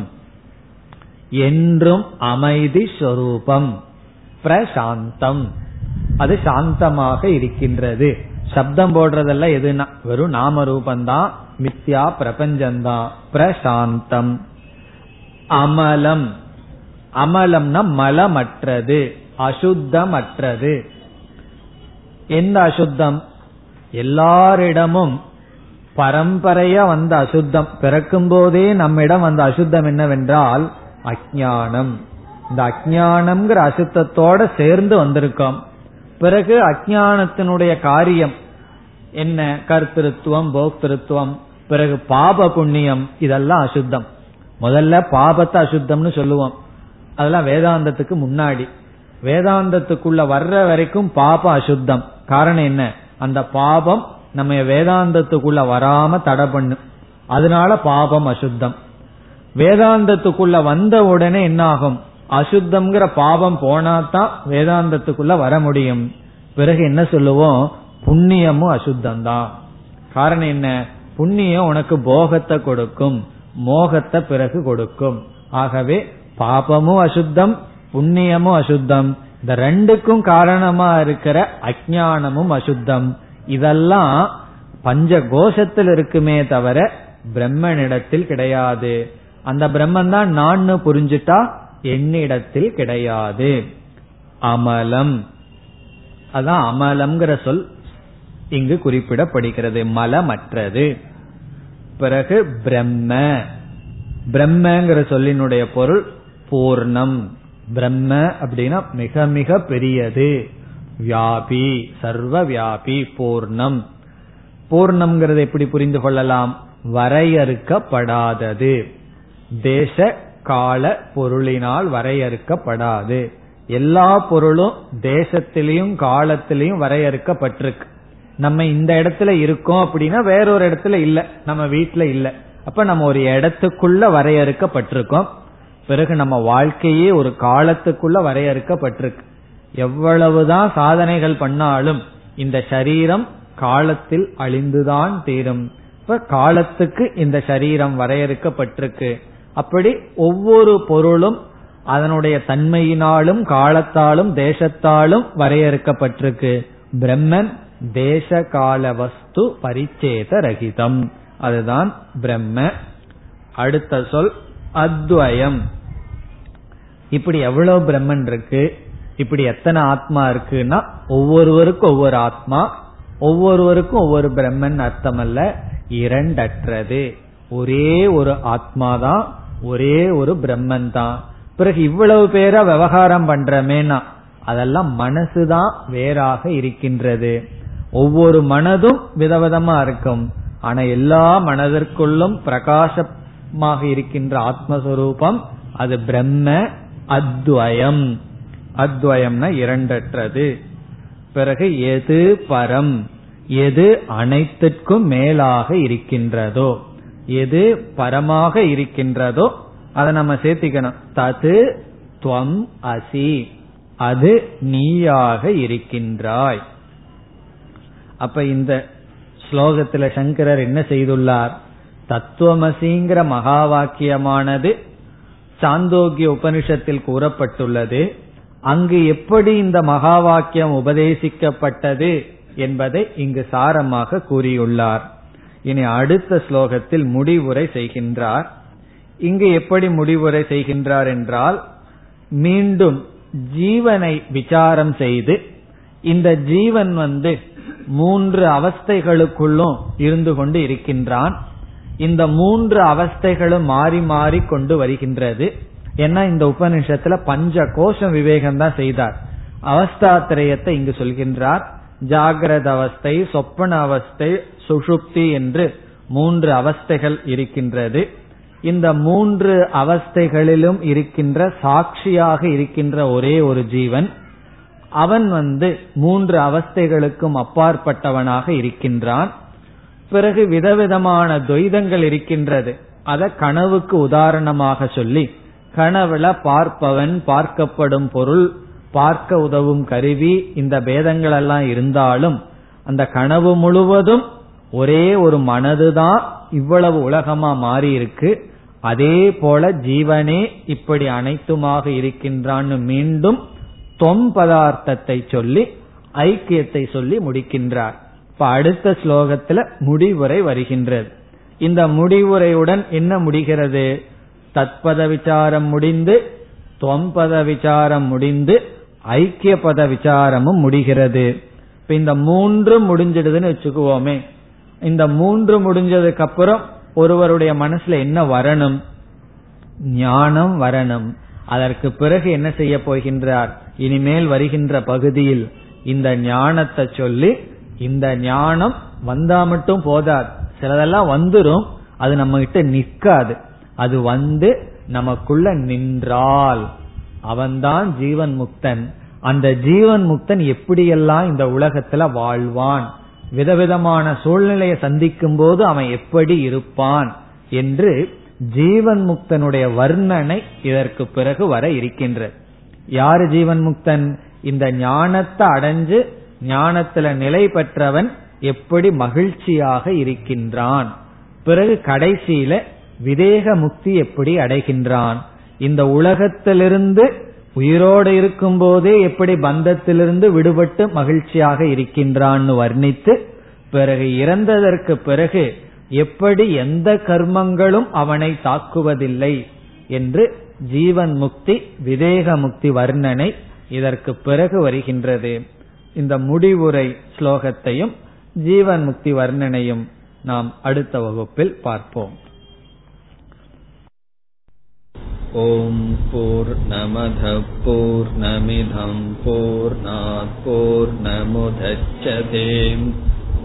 என்றும் அமைதி ஸ்வரூபம், பிரசாந்தம், அது சாந்தமாக இருக்கின்றது. சப்தம் போடுறதெல்லாம் எதுனா வெறும் நாம ரூபந்தான், மித்யா பிரபஞ்சம்தான். பிரசாந்தம், அமலம், அமலம்னா மலமற்றது, அசுத்தமற்றது. எந்த அசுத்தம்? எல்லாரிடமும் பரம்பரையா வந்த அசுத்தம். பிறக்கும் போதே நம்மிடம் வந்த அசுத்தம் என்னவென்றால் அஜ்ஞானம். இந்த அஜ்ஞானம்ங்கிற அசுத்தத்தோட சேர்ந்து வந்திருக்கோம். பிறகு அஜ்ஞானத்தினுடைய காரியம் என்ன? கர்த்திருவம், போக்திருத்துவம், பிறகு பாப புண்ணியம், இதெல்லாம் அசுத்தம். முதல்ல பாபத்தை அசுத்தம்னு சொல்லுவோம், அதெல்லாம் வேதாந்தத்துக்கு முன்னாடி. வேதாந்தத்துக்குள்ள வர்ற வரைக்கும் பாப அசுத்தம். காரணம் என்ன? அந்த பாபம் நம்ம வேதாந்தத்துக்குள்ள வராம தடை பண்ணும், அதனால பாபம் அசுத்தம். வேதாந்தத்துக்குள்ள வந்த உடனே என்ன ஆகும்? அசுத்தம்ங்கிற பாபம் போனாதான் வேதாந்தத்துக்குள்ள வர முடியும். பிறகு என்ன சொல்லுவோம்? புண்ணியமும் அசுத்தம் தான். காரணம் என்ன? புண்ணியம் உனக்கு போகத்தை கொடுக்கும், மோகத்தை பிறகு கொடுக்கும். ஆகவே பாபமும் அசுத்தம், புண்ணியமும் அசுத்தம், இந்த ரெண்டுக்கும் காரணமா இருக்கிற அஜ்ஞானமும் அசுத்தம். இதெல்லாம் பஞ்ச கோஷத்தில் இருக்குமே தவிர பிரம்மனிடத்தில் கிடையாது. அந்த பிரம்மன் தான் நான் புரிஞ்சுட்டா என்னிடத்தில் கிடையாது. அமலம், அதான் அமலம்ங்கிற சொல் இங்கு குறிப்பிடப்படுகிறது, மலமற்றது. பிறகு பிரம்ம, பிரம்மங்கிற சொல்லினுடைய பொருள் பூர்ணம். பிரம்ம அப்படின்னா மிக மிக பெரியது, வியாபி, சர்வ வியாபி, பூர்ணம். பூர்ணம்ங்கிறத எப்படி புரிந்து கொள்ளலாம்? வரையறுக்கப்படாதது, தேச கால பொருளினால் வரையறுக்கப்படாது. எல்லா பொருளும் தேசத்திலையும் காலத்திலையும் வரையறுக்கப்பட்டிருக்கு. நம்ம இந்த இடத்துல இருக்கோம் அப்படின்னா வேறொரு இடத்துல இல்ல, நம்ம வீட்டுல இல்ல, அப்ப நம்ம ஒரு இடத்துக்குள்ள வரையறுக்கப்பட்டிருக்கோம். பிறகு நம்ம வாழ்க்கையே ஒரு காலத்துக்குள்ள வரையறுக்கப்பட்டிருக்கு. எவ்வளவுதான் சாதனைகள் பண்ணாலும் இந்த சரீரம் காலத்தில் அழிந்துதான் தீரும். இப்ப காலத்துக்கு இந்த சரீரம் வரையறுக்கப்பட்டிருக்கு. அப்படி ஒவ்வொரு பொருளும் அதனுடைய தன்மையினாலும் காலத்தாலும் தேசத்தாலும் வரையறுக்கப்பட்டிருக்கு. பிரம்மன் தேச கால வஸ்து பரிச்சேத ரகிதம், அதுதான் பிரம்ம. அடுத்த சொல் அத்வயம். இப்படி எவ்வளவு பிரம்மன் இருக்கு, இப்படி எத்தனை ஆத்மா இருக்குன்னா ஒவ்வொருவருக்கும் ஒவ்வொரு ஆத்மா, ஒவ்வொருவருக்கும் ஒவ்வொரு பிரம்மன் அர்த்தம் அல்ல. இரண்டற்றது, ஒரே ஒரு ஆத்மாதான், ஒரே ஒரு பிரம்மன் தான். பிறகு இவ்வளவு பேரா விவகாரம் பண்றமேனா அதெல்லாம் மனசுதான் வேறாக இருக்கின்றது. ஒவ்வொரு மனதும் விதவிதமா இருக்கும், ஆனா எல்லா மனதிற்குள்ளும் பிரகாசமாக இருக்கின்ற ஆத்மஸ்வரூபம் அது பிரம்ம. அத்வயம், அத்வயம்னா இரண்டற்றது. பிறகு எது பரம், எது அனைத்திற்கும் மேலாக இருக்கின்றதோ, எது பரமாக இருக்கின்றதோ அதை நம்ம சேர்த்திக்கணும். தது துவம் அசி, அது நீயாக இருக்கின்றாய். அப்ப இந்த ஸ்லோகத்துல சங்கரர் என்ன செய்துள்ளார்? தத்துவமசிங்கிற மகா வாக்கியமானது சாந்தோக்கிய உபனிஷத்தில் கூறப்பட்டுள்ளது. அங்கு எப்படி இந்த மகா வாக்கியம் உபதேசிக்கப்பட்டது என்பதை இங்கு சாரமாக கூறியுள்ளார். இனி அடுத்த ஸ்லோகத்தில் முடிவுரை செய்கின்றார். இங்கு எப்படி முடிவுரை செய்கின்றார் என்றால், மீண்டும் ஜீவனை விசாரம் செய்து இந்த ஜீவன் வந்து மூன்று அவஸ்தைகளுக்குள்ளும் இருந்து கொண்டு இருக்கின்றான். இந்த மூன்று அவஸ்தைகளும் மாறி மாறி கொண்டு வருகின்றது. ஏன்னா இந்த உபநிஷத்துல பஞ்ச கோஷம் விவேகம் தான் செய்தார். அவஸ்தாத்திரயத்தை இங்கு சொல்கின்றார். ஜாகிரத அவஸ்தை, சொப்பன அவஸ்தை, சுஷுப்தி என்று மூன்று அவஸ்தைகள் இருக்கின்றது. இந்த மூன்று அவஸ்தைகளிலும் இருக்கின்ற சாட்சியாக இருக்கின்ற ஒரே ஒரு ஜீவன், அவன் வந்து மூன்று அவஸ்தைகளுக்கும் அப்பாற்பட்டவனாக இருக்கின்றான். பிறகு விதவிதமான துவைதங்கள் இருக்கின்றது. அதை கனவுக்கு உதாரணமாக சொல்லி, கனவுல பார்ப்பவன், பார்க்கப்படும் பொருள், பார்க்க உதவும் கருவி, இந்த பேதங்கள் எல்லாம் இருந்தாலும் அந்த கனவு முழுவதும் ஒரே ஒரு மனதுதான் இவ்வளவு உலகமா மாறி இருக்கு. அதே போல ஜீவனே இப்படி அனைத்துமாக இருக்கின்றான்னு மீண்டும் தொம் பதார்த்தத்தை சொல்லி ஐக்கியத்தை சொல்லி முடிக்கின்றார். இப்ப அடுத்த ஸ்லோகத்துல முடிவுரை வருகின்றது. இந்த முடிவுரையுடன் என்ன முடிகிறது? தத்பத விசாரம் முடிந்து தொம்பத விசாரம் முடிந்து ஐக்கிய பத விசாரமும் முடிகிறது. இப்ப இந்த மூன்று முடிஞ்சிடுதுன்னு வச்சுக்குவோமே, இந்த மூன்று முடிஞ்சதுக்கு அப்புறம் ஒருவருடைய மனசுல என்ன வரணும்? ஞானம் வரணும். அதற்கு பிறகு என்ன செய்ய போகின்றார்? இனிமேல் வருகின்ற பகுதியில் இந்த ஞானத்தை சொல்லி, இந்த ஞானம் வந்தா மட்டும் போதாது, சிலதெல்லாம் வந்துரும், அது நம்ம கிட்ட நிக்காது, அது வந்து நமக்குள்ள நின்றால் அவன்தான் ஜீவன் முக்தன். அந்த ஜீவன் முக்தன் எப்படியெல்லாம் இந்த உலகத்துல வாழ்வான், விதவிதமான சூழ்நிலையை சந்திக்கும் போது அவன் எப்படி இருப்பான் என்று ஜீவன் முக்தனுடைய வர்ணனை இதற்கு பிறகு வர இருக்கின்ற. யாரு ஜீவன் முக்தன்? இந்த ஞானத்தை அடைஞ்சு ஞானத்துல நிலை பெற்றவன் எப்படி மகிழ்ச்சியாக இருக்கின்றான். பிறகு கடைசியில விதேக முக்தி எப்படி அடைகின்றான், இந்த உலகத்திலிருந்து உயிரோடு இருக்கும் போதே எப்படி பந்தத்திலிருந்து விடுபட்டு மகிழ்ச்சியாக இருக்கின்றான்னு வர்ணித்து, பிறகு இறந்ததற்கு பிறகு எப்படி எந்த கர்மங்களும் அவனை தாக்குவதில்லை என்று ஜீவன் முக்தி விதேக முக்தி வர்ணனை இதற்கு பிறகு வருகின்றது. இந்த முடிவுரை ஸ்லோகத்தையும் ஜீவன் முக்தி வர்ணனையும் நாம் அடுத்த வகுப்பில் பார்ப்போம். ஓம் பூர்ணமத பூர்ணமிதம் பூர்ணாத் பூர்ணமுதச்யதே